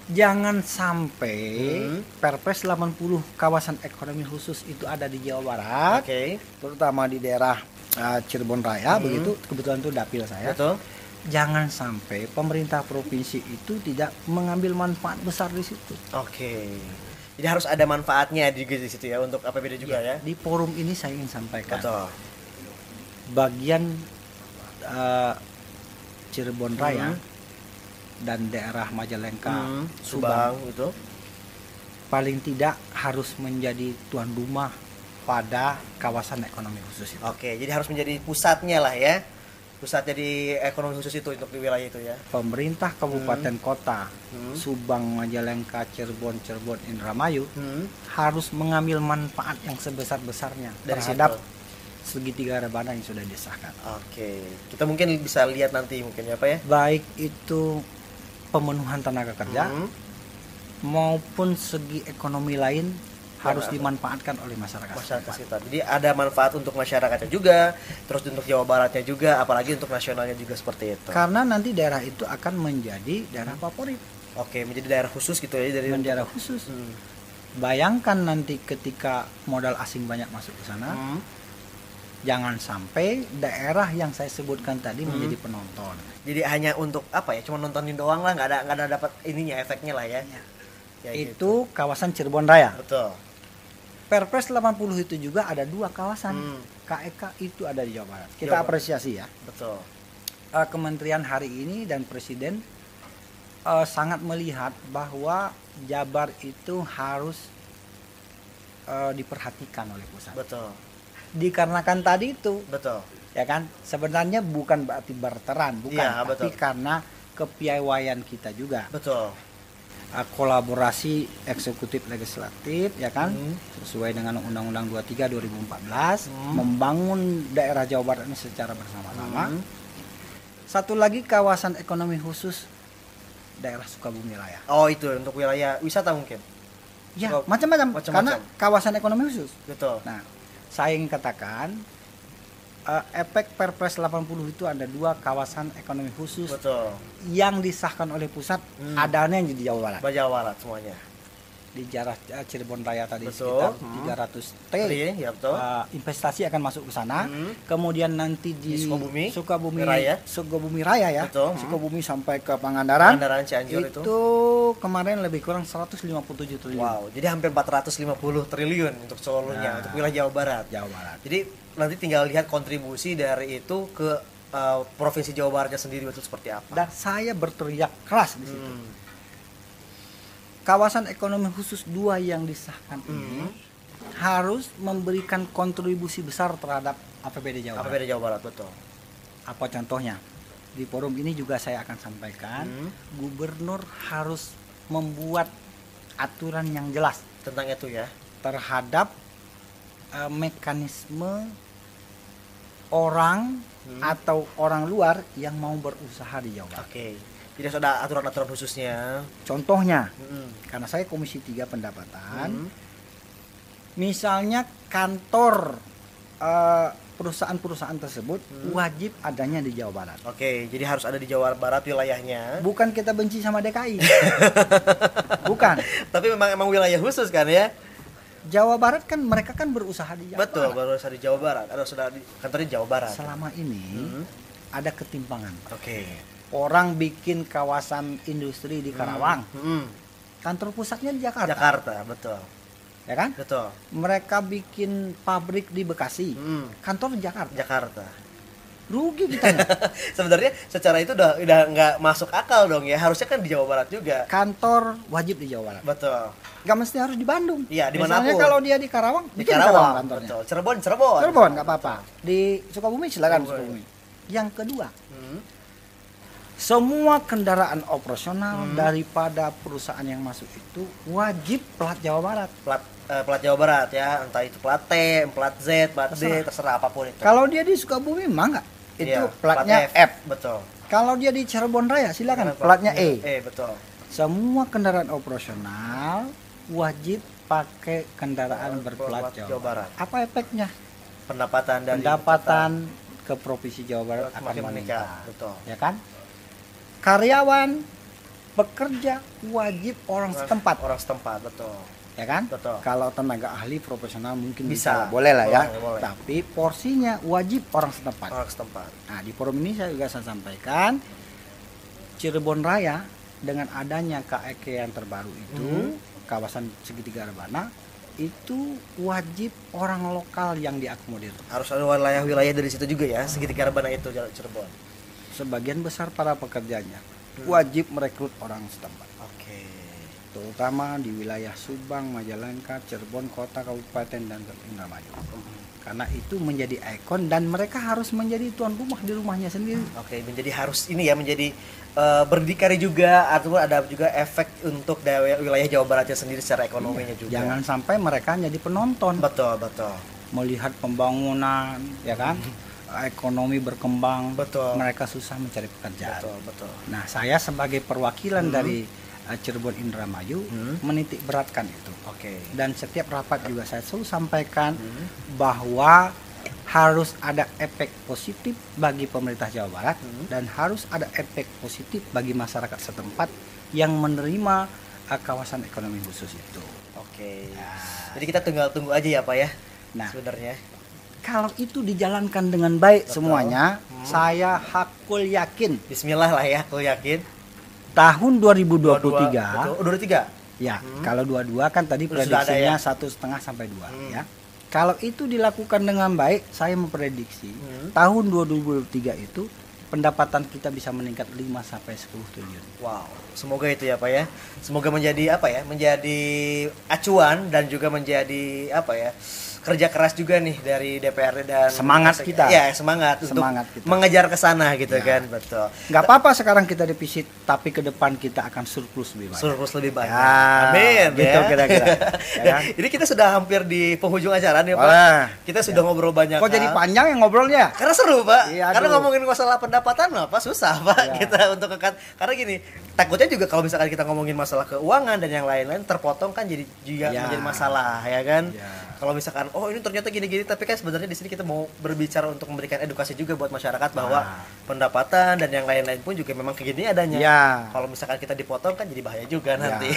Jangan sampai hmm. Perpres delapan puluh kawasan ekonomi khusus itu ada di Jawa Barat, okay. terutama di daerah uh, Cirebon Raya, hmm. begitu, kebetulan itu dapil saya. Betul. Jangan sampai pemerintah provinsi itu tidak mengambil manfaat besar di situ. Oke. Okay. Jadi harus ada manfaatnya di, di situ ya untuk A P B D juga ya, ya. Di forum ini saya ingin sampaikan. Betul. Bagian uh, Cirebon Raya. Hmm. Dan daerah Majalengka, hmm, Subang, Subang itu paling tidak harus menjadi tuan rumah pada kawasan ekonomi khusus itu. Oke, jadi harus menjadi pusatnya lah ya, pusatnya di ekonomi khusus itu untuk di wilayah itu ya. Pemerintah kabupaten hmm. kota hmm. Subang, Majalengka, Cirebon, Cirebon, Indramayu hmm. harus mengambil manfaat yang sebesar-besarnya dari terhadap situ. Segitiga rebana yang sudah disahkan. Oke, kita mungkin bisa lihat nanti mungkin ya, Pak ya. Baik itu pemenuhan tenaga kerja hmm. maupun segi ekonomi lain ya, harus dimanfaatkan oleh masyarakat. Masyarakat sekitar. Jadi ada manfaat untuk masyarakatnya juga, terus untuk Jawa Baratnya juga, apalagi untuk nasionalnya juga seperti itu. Karena nanti daerah itu akan menjadi daerah favorit. Oke, menjadi daerah khusus gitu ya, dari daerah khusus. Hmm. Bayangkan nanti ketika modal asing banyak masuk ke sana, hmm. jangan sampai daerah yang saya sebutkan tadi hmm. menjadi penonton. Jadi hanya untuk apa ya? Cuma nontonin doang lah, nggak ada nggak ada dapat ininya, efeknya lah ya. Ya. Ya itu gitu. Kawasan Cirebon Raya. Betul. Perpres delapan puluh itu juga ada dua kawasan. Hmm. K E K itu ada di Jawa Barat. Kita Jawa Barat. Apresiasi ya. Betul. Uh, Kementerian hari ini dan Presiden uh, sangat melihat bahwa Jabar itu harus uh, diperhatikan oleh pusat. Betul. Dikarenakan tadi itu, betul, ya kan, sebenarnya bukan berarti barteran, bukan, ya, tapi betul. Karena kepiawaian kita juga, betul, uh, kolaborasi eksekutif legislatif, ya kan, hmm. sesuai dengan Undang-Undang dua puluh tiga dua ribu empat belas, hmm. membangun daerah Jawa Barat ini secara bersama-sama. Hmm. Satu lagi kawasan ekonomi khusus daerah Sukabumi Raya. Oh itu untuk wilayah wisata mungkin? Ya, so, macam-macam, macam-macam, karena kawasan ekonomi khusus, betul. Nah, saya ingin katakan uh, efek Perpres delapan puluh itu ada dua kawasan ekonomi khusus, betul, yang disahkan oleh pusat, hmm. adanya yang di Jawa Barat. Jawa Barat semuanya. di jarak Cirebon Raya tadi, betul, sekitar tiga ratus T, ya, betul. Uh, investasi akan masuk ke sana. Hmm. Kemudian nanti di, di Sukabumi, Sukabumi Raya, Sukabumi Raya ya, betul. Sukabumi hmm. sampai ke Pangandaran. Pangandaran Cianjur itu. Itu kemarin lebih kurang seratus lima puluh tujuh triliun. Wow, jadi hampir empat ratus lima puluh triliun untuk seluruhnya, nah, untuk wilayah Jawa Barat. Jawa Barat. Jadi nanti tinggal lihat kontribusi dari itu ke uh, provinsi Jawa Baratnya sendiri itu seperti apa. Dan saya berteriak keras di situ. Hmm. Kawasan ekonomi khusus dua yang disahkan mm. ini harus memberikan kontribusi besar terhap A P B D Jawa Barat. A P B D Jawa Barat, betul. Apa contohnya? Di forum ini juga saya akan sampaikan, mm. gubernur harus membuat aturan yang jelas tentang itu ya, terhadap uh, mekanisme orang mm. atau orang luar yang mau berusaha di Jawa Barat. Okay. Tidak ada aturan-aturan khususnya. Contohnya, mm. karena saya Komisi tiga Pendapatan, mm. misalnya kantor uh, perusahaan-perusahaan tersebut mm. wajib adanya di Jawa Barat. Oke, jadi harus ada di Jawa Barat wilayahnya. Bukan kita benci sama D K I. Bukan. Tapi memang emang wilayah khusus kan ya. Jawa Barat kan mereka kan berusaha di Jawa Betul, Barat. Betul, berusaha di Jawa Barat. Ada sudah kantor di Jawa Barat. Selama ini mm. ada ketimpangan. Oke. Orang bikin kawasan industri di Karawang, hmm, hmm. kantor pusatnya di Jakarta. Jakarta, betul. Ya kan? Betul. Mereka bikin pabrik di Bekasi, hmm. kantor di Jakarta. Jakarta. Rugi kita. Sebenarnya secara itu udah udah nggak masuk akal dong ya. Harusnya kan di Jawa Barat juga. Kantor wajib di Jawa Barat. Betul. Nggak mesti harus di Bandung. Iya, di mana pun. Kalau dia di Karawang, di Karawang, Karawang kantornya. Betul. Cirebon, Cirebon. Cirebon nggak apa-apa. Di Sukabumi silakan oh, Sukabumi. Ya. Yang kedua. Hmm. Semua kendaraan operasional hmm. daripada perusahaan yang masuk itu wajib plat Jawa Barat. Plat eh, plat Jawa Barat ya, entah itu plat T, plat Z, plat terserah. D, terserah apapun itu. Kalau dia di Sukabumi mah enggak. Itu ya, platnya plat F. F, betul. Kalau dia di Cirebon Raya silakan plat platnya E. E, betul. Semua kendaraan operasional wajib pakai kendaraan berplat Jawa, Jawa Barat. Apa efeknya? Pendapatan dari pendapatan ke provinsi Jawa Barat akan meningkat. Betul. Ya kan? Karyawan bekerja wajib orang setempat. Orang setempat, betul. Ya kan? Betul. Kalau tenaga ahli profesional mungkin bisa, bisa. Boleh lah ya. Boleh. Tapi porsinya wajib orang setempat. Orang setempat. Nah, di forum ini saya juga saya sampaikan Cirebon Raya dengan adanya K E K yang terbaru itu, hmm. kawasan segitiga rebana itu wajib orang lokal yang diakomodir. Harus ada wilayah-wilayah dari situ juga ya, segitiga rebana itu Cirebon. Sebagian besar para pekerjanya hmm. wajib merekrut orang setempat. Oke. Okay. Terutama di wilayah Subang, Majalengka, Cirebon, Kota, Kabupaten, dan Indramayu. Hmm. Karena itu menjadi ikon dan mereka harus menjadi tuan rumah di rumahnya sendiri. Oke, okay, menjadi harus ini ya, menjadi uh, berdikari juga, ataupun ada juga efek untuk wilayah Jawa Baratnya sendiri secara ekonominya iya. juga. Jangan sampai mereka jadi penonton. Betul, betul. Melihat pembangunan, ya kan? Hmm. Ekonomi berkembang, betul. Mereka susah mencari pekerjaan. Betul, betul. Nah, saya sebagai perwakilan hmm. dari uh, Cirebon Indramayu hmm. menitik beratkan itu. Oke. Okay. Dan setiap rapat juga saya selalu sampaikan hmm. bahwa harus ada efek positif bagi pemerintah Jawa Barat hmm. dan harus ada efek positif bagi masyarakat setempat yang menerima uh, kawasan ekonomi khusus itu. Oke. Okay. Nah. Jadi kita tinggal tunggu aja ya, Pak ya. Nah, sebenarnya. Kalau itu dijalankan dengan baik, betul. Semuanya, hmm. saya hakul yakin. Bismillah lah ya, hakul yakin. Tahun dua ribu dua puluh tiga. dua puluh tiga Ya, hmm. kalau dua puluh dua kan tadi prediksinya satu setengah sampai dua. Hmm. Ya, kalau itu dilakukan dengan baik, saya memprediksi hmm. tahun dua ribu dua puluh tiga itu pendapatan kita bisa meningkat lima sampai sepuluh triliun. Wow, semoga itu ya Pak ya. Semoga menjadi apa ya? Menjadi acuan dan juga menjadi apa ya? Kerja keras juga nih dari D P R D dan semangat kita. Ya, semangat, semangat untuk kita mengejar ke sana gitu ya. Kan, betul. Enggak apa-apa sekarang kita defisit, tapi ke depan kita akan surplus lebih banyak. Surplus lebih banyak. Ya, amin. Gitu ya. Kira-kira. Ya. Jadi kita sudah hampir di penghujung acara nih, Pak. Kita sudah ya. Ngobrol banyak. Kok jadi panjang yang ngobrolnya? Karena seru, Pak. Ya, karena ngomongin masalah pendapat pendapatan apa susah Pak ya. Kita untuk kekat, karena gini takutnya juga kalau misalkan kita ngomongin masalah keuangan dan yang lain-lain terpotong kan jadi juga ya. Menjadi masalah ya kan ya. Kalau misalkan oh ini ternyata gini-gini tapi kan sebenarnya di sini kita mau berbicara untuk memberikan edukasi juga buat masyarakat bahwa nah. pendapatan dan yang lain-lain pun juga memang kegini adanya ya. Kalau misalkan kita dipotong kan jadi bahaya juga ya. Nanti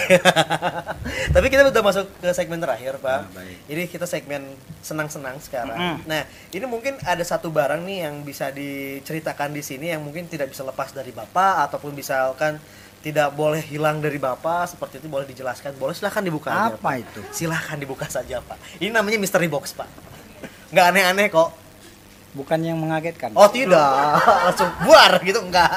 tapi kita udah masuk ke segmen terakhir Pak ya, jadi kita segmen senang-senang sekarang mm-hmm. Nah ini mungkin ada satu barang nih yang bisa diceritakan di sini yang mungkin tidak bisa lepas dari Bapak ataupun bisa kan tidak boleh hilang dari Bapak, seperti itu boleh dijelaskan, boleh silahkan dibuka apa aja. Apa itu? Silahkan dibuka saja Pak. Ini namanya mystery box Pak. Nggak aneh-aneh kok. Bukan yang mengagetkan. Oh tidak, langsung buar gitu enggak.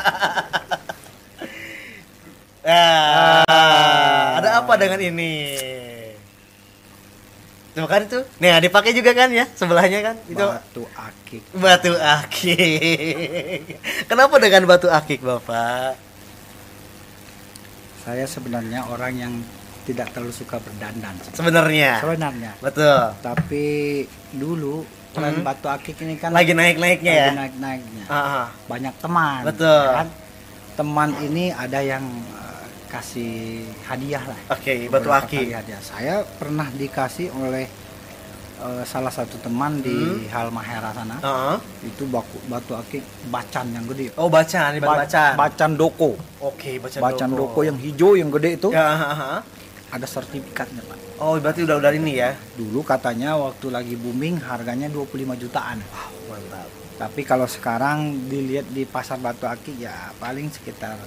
Nah, ah. Ada apa dengan ini? Coba kan itu. Nah dipakai juga kan ya, sebelahnya kan. Itu. Batu akik. Batu akik. Kenapa dengan batu akik Bapak? Saya sebenarnya orang yang tidak terlalu suka berdandan sebenarnya. Sebenarnya. Betul. Tapi dulu tren hmm. batu akik ini kan lagi naik-naiknya lagi ya. Lagi naik-naiknya. Uh-huh. Banyak teman. Betul. Kan? Teman ini ada yang uh, kasih hadiah lah. Oke, okay, batu akik. Hadiah. Saya pernah dikasih oleh uh, salah satu teman di hmm. Halmahera sana. Uh-huh. Itu baku, batu akik Bacan yang gede. Oh, Bacan, ba- Bacan. Bacan doko. Oke, bacan, bacan doko. Doko yang hijau yang gede itu ya, ha, ha. Ada sertifikatnya Pak. Oh berarti udah udah ini ya. Dulu katanya waktu lagi booming harganya dua puluh lima jutaan. Wah wow, mantap. Tapi kalau sekarang dilihat di pasar batu akik ya paling sekitar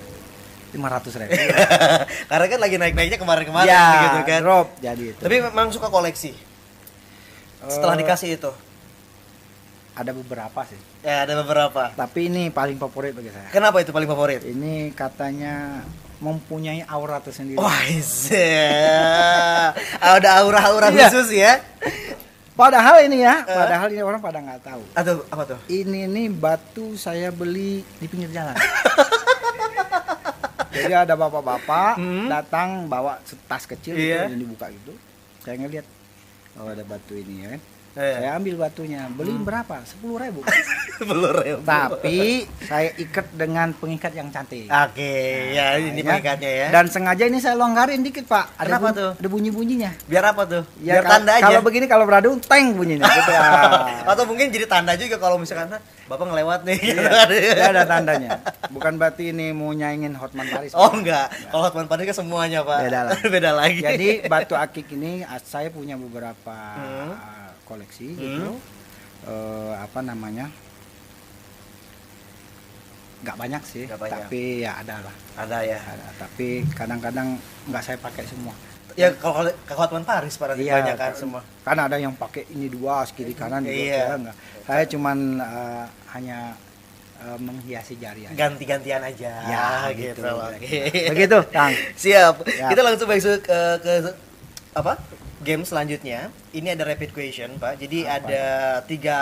lima ratus ribu. Karena kan lagi naik-naiknya kemarin-kemarin ya, gitu kan. Drop jadi itu. Tapi memang suka koleksi. Uh, Setelah dikasih itu. Ada beberapa sih. Ya, ada beberapa. Tapi ini paling favorit bagi saya. Kenapa itu paling favorit? Ini katanya mempunyai aura tersendiri. Wah, ada aura-aura khusus ya. Padahal ini ya, padahal ini orang pada nggak tahu. Atau apa tuh? Ini nih batu saya beli di pinggir jalan. Jadi ada bapak-bapak hmm? datang bawa tas kecil yeah. gitu, dan dibuka gitu. Saya ngeliat, oh ada batu ini ya kan. Saya ambil batunya, beli hmm. berapa? sepuluh ribu. sepuluh ribu. Tapi saya ikat dengan pengikat yang cantik. Oke, okay, nah, ya ini pengikatnya ya. Dan sengaja ini saya longgarin dikit Pak. Ada apa tuh? Ada bunyi-bunyinya. Biar apa tuh? Ya, biar kal- tanda aja. Kalau begini kalau beradu, teng bunyinya. Gitu ya. Atau mungkin jadi tanda juga kalau misalkan Bapak ngelewat nih. Iya, ya ada tandanya. Bukan berarti ini mau nyaingin Hotman Paris. Oh enggak, enggak. Kalau Hotman Paris kan semuanya Pak. Beda lagi. Beda lagi. Jadi batu akik ini saya punya beberapa. Hmm. koleksi hmm. gitu uh, apa namanya nggak banyak sih gak banyak. Tapi ya ada lah ada ya ada, tapi kadang-kadang nggak saya pakai semua ya kalau kekuatan Paris pada iya, banyak kan semua karena ada yang pakai ini dua kiri kanan gitu iya. Saya, saya cuman uh, hanya uh, menghiasi jari aja. Ganti-gantian aja ya gitu, gitu. Okay. Begitu Kang siap ya. Kita langsung masuk ke, ke apa game selanjutnya, ini ada rapid question Pak. Jadi apa? Ada tiga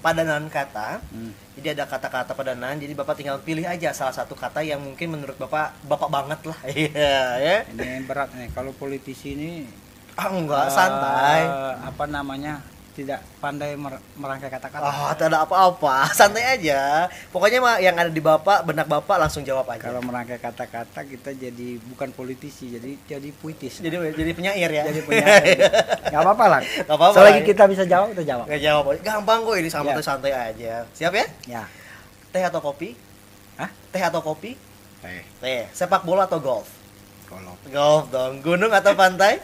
padanan kata. Hmm. Jadi ada kata-kata padanan. Jadi Bapak tinggal pilih aja salah satu kata yang mungkin menurut Bapak Bapak banget lah. Iya ya. Ini berat nih. Kalau politisi ini ah oh, enggak uh, santai. Apa namanya? Tidak pandai mer- merangkai kata-kata. Oh, tidak ada apa-apa. Santai aja. Pokoknya mah yang ada di Bapak, benak Bapak langsung jawab aja. Kalau merangkai kata-kata kita jadi bukan politisi, jadi jadi puitis. Jadi nah. jadi penyair ya. Jadi penyair. Enggak apa-apa lah. Enggak apa-apa. Selagi kita bisa jawab, kita jawab. Enggak jawab. Gampang kok ini santai ya. Santai aja. Siap ya? Ya. Teh atau kopi? Hah? Teh atau kopi? Teh. Teh. Sepak bola atau golf? Golf. Golf dong. Gunung atau pantai?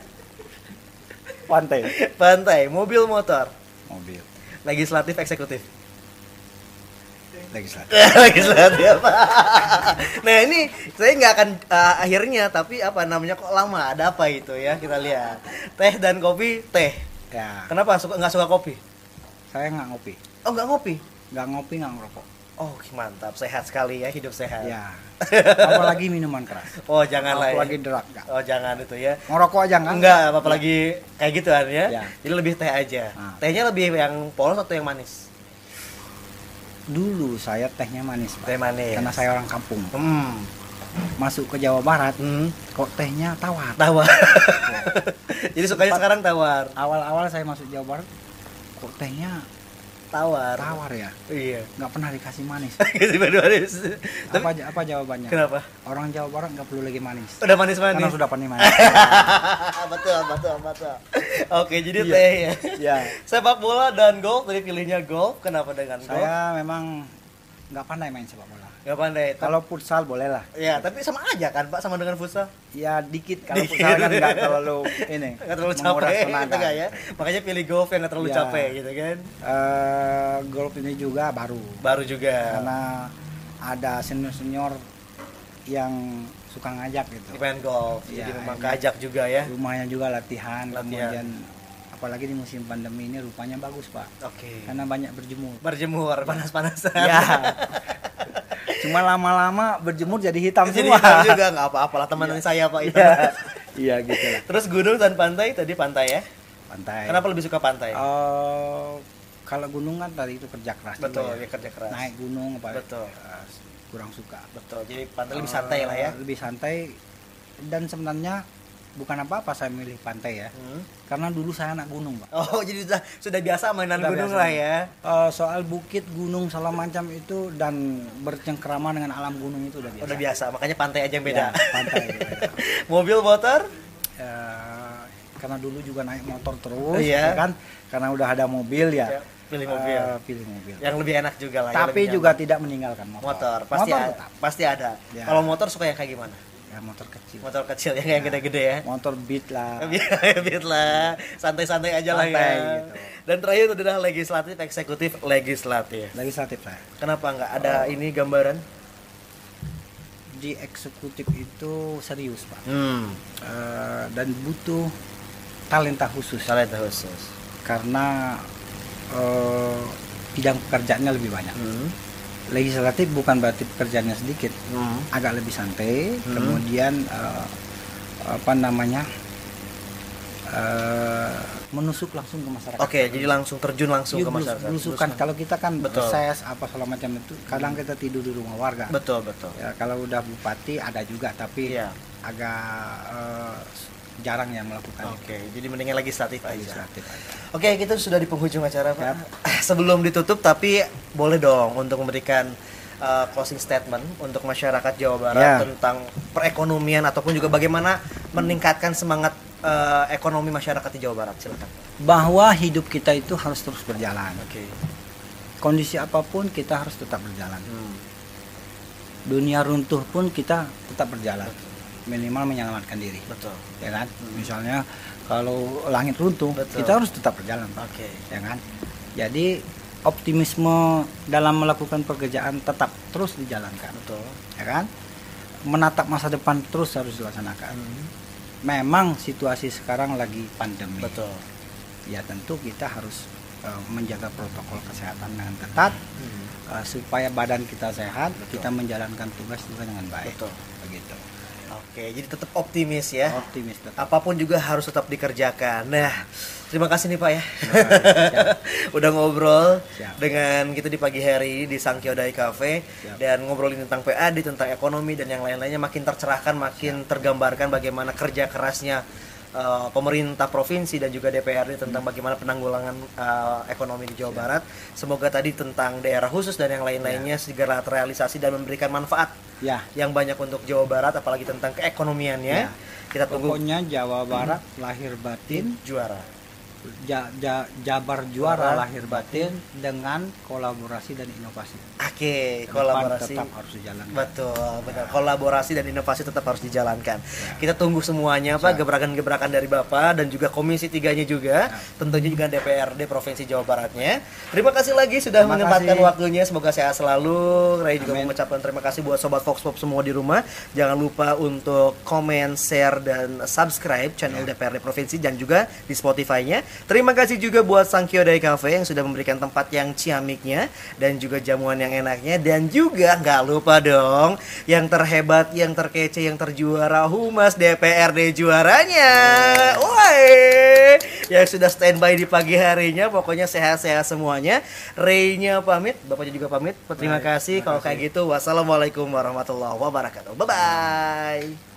Pantai. Pantai. Mobil motor. Mobil. Legislatif eksekutif. Legislatif. Legislatif apa? Nah ini saya nggak akan uh, akhirnya tapi apa namanya kok lama ada apa itu ya kita lihat. Teh dan kopi teh. Ya. Kenapa suka nggak suka kopi? Saya nggak ngopi. Oh nggak ngopi? Nggak ngopi nggak ngerokok. Oh mantap sehat sekali ya hidup sehat. Ya. Apalagi minuman keras. Oh janganlah. Apalagi drug. Gak. Oh jangan itu ya. Ngerokok aja enggak? Enggak, apalagi ya. Kayak gituan ya. Ya. Jadi lebih teh aja. Nah. Tehnya lebih yang polos atau yang manis? Dulu saya tehnya manis. Teh manis. Karena saya orang kampung. Hmm. Masuk ke Jawa Barat, hmm. kok tehnya tawar. Tawar. Jadi sukanya sekarang tawar. Awal-awal saya masuk Jawa Barat, kok tehnya Tawar. Tawar ya? Iya. Nggak pernah dikasih manis. apa, apa jawabannya? Kenapa? Orang Jawa Barat nggak perlu lagi manis. Udah manis-manis? Karena sudah panen manis. Betul, betul, betul. Oke, jadi iya. teh ya. Iya. Sepak bola dan golf, tadi pilihnya golf. Kenapa dengan golf? Saya memang nggak pandai main sepak bola. Nggak pandai. Kalau futsal boleh lah. Iya, tapi sama aja kan Pak, sama dengan futsal? Ya dikit, kalau futsal kan nggak terlalu ini. Nggak terlalu capek gitu kan ya. Makanya pilih golf yang nggak terlalu ya, capek gitu kan. Uh, golf ini juga baru. Baru juga. Karena ada senior-senior yang suka ngajak gitu. Di main golf, ya, jadi memang ngajak juga ya. Rumahnya juga latihan, latihan. Kemudian apalagi di musim pandemi ini rupanya bagus Pak. Oke. Okay. Karena banyak berjemur. Berjemur, panas-panasan. Ya. Cuma lama-lama berjemur jadi hitam jadi semua. Hitam juga nggak apa-apalah teman iya. saya Pak itu. Iya, iya gitu lah. Terus gunung dan pantai, tadi pantai ya? Pantai. Kenapa lebih suka pantai? Uh, kalau gunung kan tadi itu kerja keras. Betul, ya. Ya kerja keras. Naik gunung apa? Betul. Uh, kurang suka. Betul. Jadi pantai uh, lebih santai lah ya. Lebih santai dan sebenarnya bukan apa-apa saya milih pantai ya. Hmm. Karena dulu saya anak gunung Pak. Oh, jadi sudah sudah biasa mainan sudah gunung biasa lah ya. Uh, soal bukit, gunung, segala macam itu dan bercengkerama dengan alam gunung itu udah biasa. Udah biasa, makanya pantai aja yang beda. Ya, pantai aja yang beda. Mobil, motor? Uh, karena dulu juga naik motor terus, oh, iya. ya kan? Karena udah ada mobil ya. ya. Pilih mobil, uh, pilih mobil yang lebih enak juga lah. Tapi juga nyaman. Tidak meninggalkan motor. Motor pasti motor ada. Pasti ada. Ya. Kalau motor suka yang kayak gimana? Ya motor kecil. Motor kecil yang kayak nah, gede-gede ya. Motor beat lah. Beat lah. Santai-santai aja santai, lah ya. Gitu. Dan terakhir itu adalah legislatif, eksekutif, legislatif. Legislatif lah. Kenapa nggak ada oh. ini gambaran? Di eksekutif itu serius Pak. Hmm. Uh, dan butuh talenta khusus. Talenta khusus. Karena Uh, bidang pekerjaannya lebih banyak. Hmm. Legislatif bukan berarti pekerjaannya sedikit, hmm. agak lebih santai. Hmm. Kemudian uh, apa namanya uh, menusuk langsung ke masyarakat. Oke, okay, jadi langsung terjun langsung ya, ke masyarakat. Menusukan. Kalau kita kan proses apa segala macam itu, kadang kita tidur di rumah warga. Betul betul. Ya, kalau udah bupati ada juga, tapi yeah. agak uh, jarang yang melakukan. Oke, okay, jadi mendingan legislatif aja. Legislatif aja. Oke, okay, kita sudah di penghujung acara Pak. Yep. Sebelum ditutup, tapi boleh dong untuk memberikan uh, closing statement untuk masyarakat Jawa Barat yeah. tentang perekonomian ataupun juga bagaimana meningkatkan semangat uh, ekonomi masyarakat di Jawa Barat. Silakan. Bahwa hidup kita itu harus terus berjalan. Oke. Okay. Kondisi apapun kita harus tetap berjalan. Hmm. Dunia runtuh pun kita tetap berjalan. Okay. Minimal menyelamatkan diri, betul, ya kan? Hmm. Misalnya kalau langit runtuh, betul. Kita harus tetap berjalan, okay. ya kan? Jadi optimisme dalam melakukan pekerjaan tetap terus dijalankan, betul, ya kan? Menatap masa depan terus harus dilaksanakan. Hmm. Memang situasi sekarang lagi pandemi, betul, ya tentu kita harus uh, menjaga protokol kesehatan dengan ketat hmm. uh, supaya badan kita sehat, betul. Kita menjalankan tugas juga dengan baik, betul, begitu. Oke, jadi tetap optimis ya. Optimis tetap. Apapun juga harus tetap dikerjakan. Nah, terima kasih nih Pak ya. Nah, udah ngobrol siap. Dengan kita di pagi hari di Sang Kyodai Cafe siap. Dan ngobrolin tentang P A D, tentang ekonomi dan yang lain-lainnya makin tercerahkan, makin siap. Tergambarkan bagaimana kerja kerasnya uh, pemerintah provinsi dan juga D P R D tentang hmm. bagaimana penanggulangan uh, ekonomi di Jawa siap. Barat. Semoga tadi tentang daerah khusus dan yang lain-lainnya siap. Segera terrealisasi dan memberikan manfaat. Ya, yang banyak untuk Jawa Barat, apalagi tentang keekonomiannya. Ya. Kita tunggu. Pokoknya Jawa Barat hmm. lahir batin juara. Ja, ja, Jabar juara, juara lahir batin dengan kolaborasi dan inovasi. Oke, okay, kolaborasi tetap harus dijalankan. Betul, betul. Ya. Kolaborasi dan inovasi tetap harus dijalankan. Ya. Kita tunggu semuanya Pak, gebrakan-gebrakan dari Bapak dan juga Komisi tiga-nya juga, ya. Tentunya juga D P R D Provinsi Jawa Baratnya. Terima kasih lagi sudah terima menyempatkan kasih. Waktunya. Semoga sehat selalu. Ray juga amin. Mengucapkan terima kasih buat sobat Fox Pop semua di rumah. Jangan lupa untuk komen, share dan subscribe channel ya. D P R D Provinsi dan juga di Spotify-nya. Terima kasih juga buat Sang Kyodai Cafe yang sudah memberikan tempat yang ciamiknya dan juga jamuan yang enaknya. Dan juga nggak lupa dong yang terhebat, yang terkece, yang terjuara Humas D P R D juaranya woi, yang sudah standby di pagi harinya. Pokoknya sehat-sehat semuanya. Reynya pamit, Bapaknya juga pamit. Terima kasih. Kalau kayak gitu wassalamualaikum warahmatullahi wabarakatuh. Bye-bye.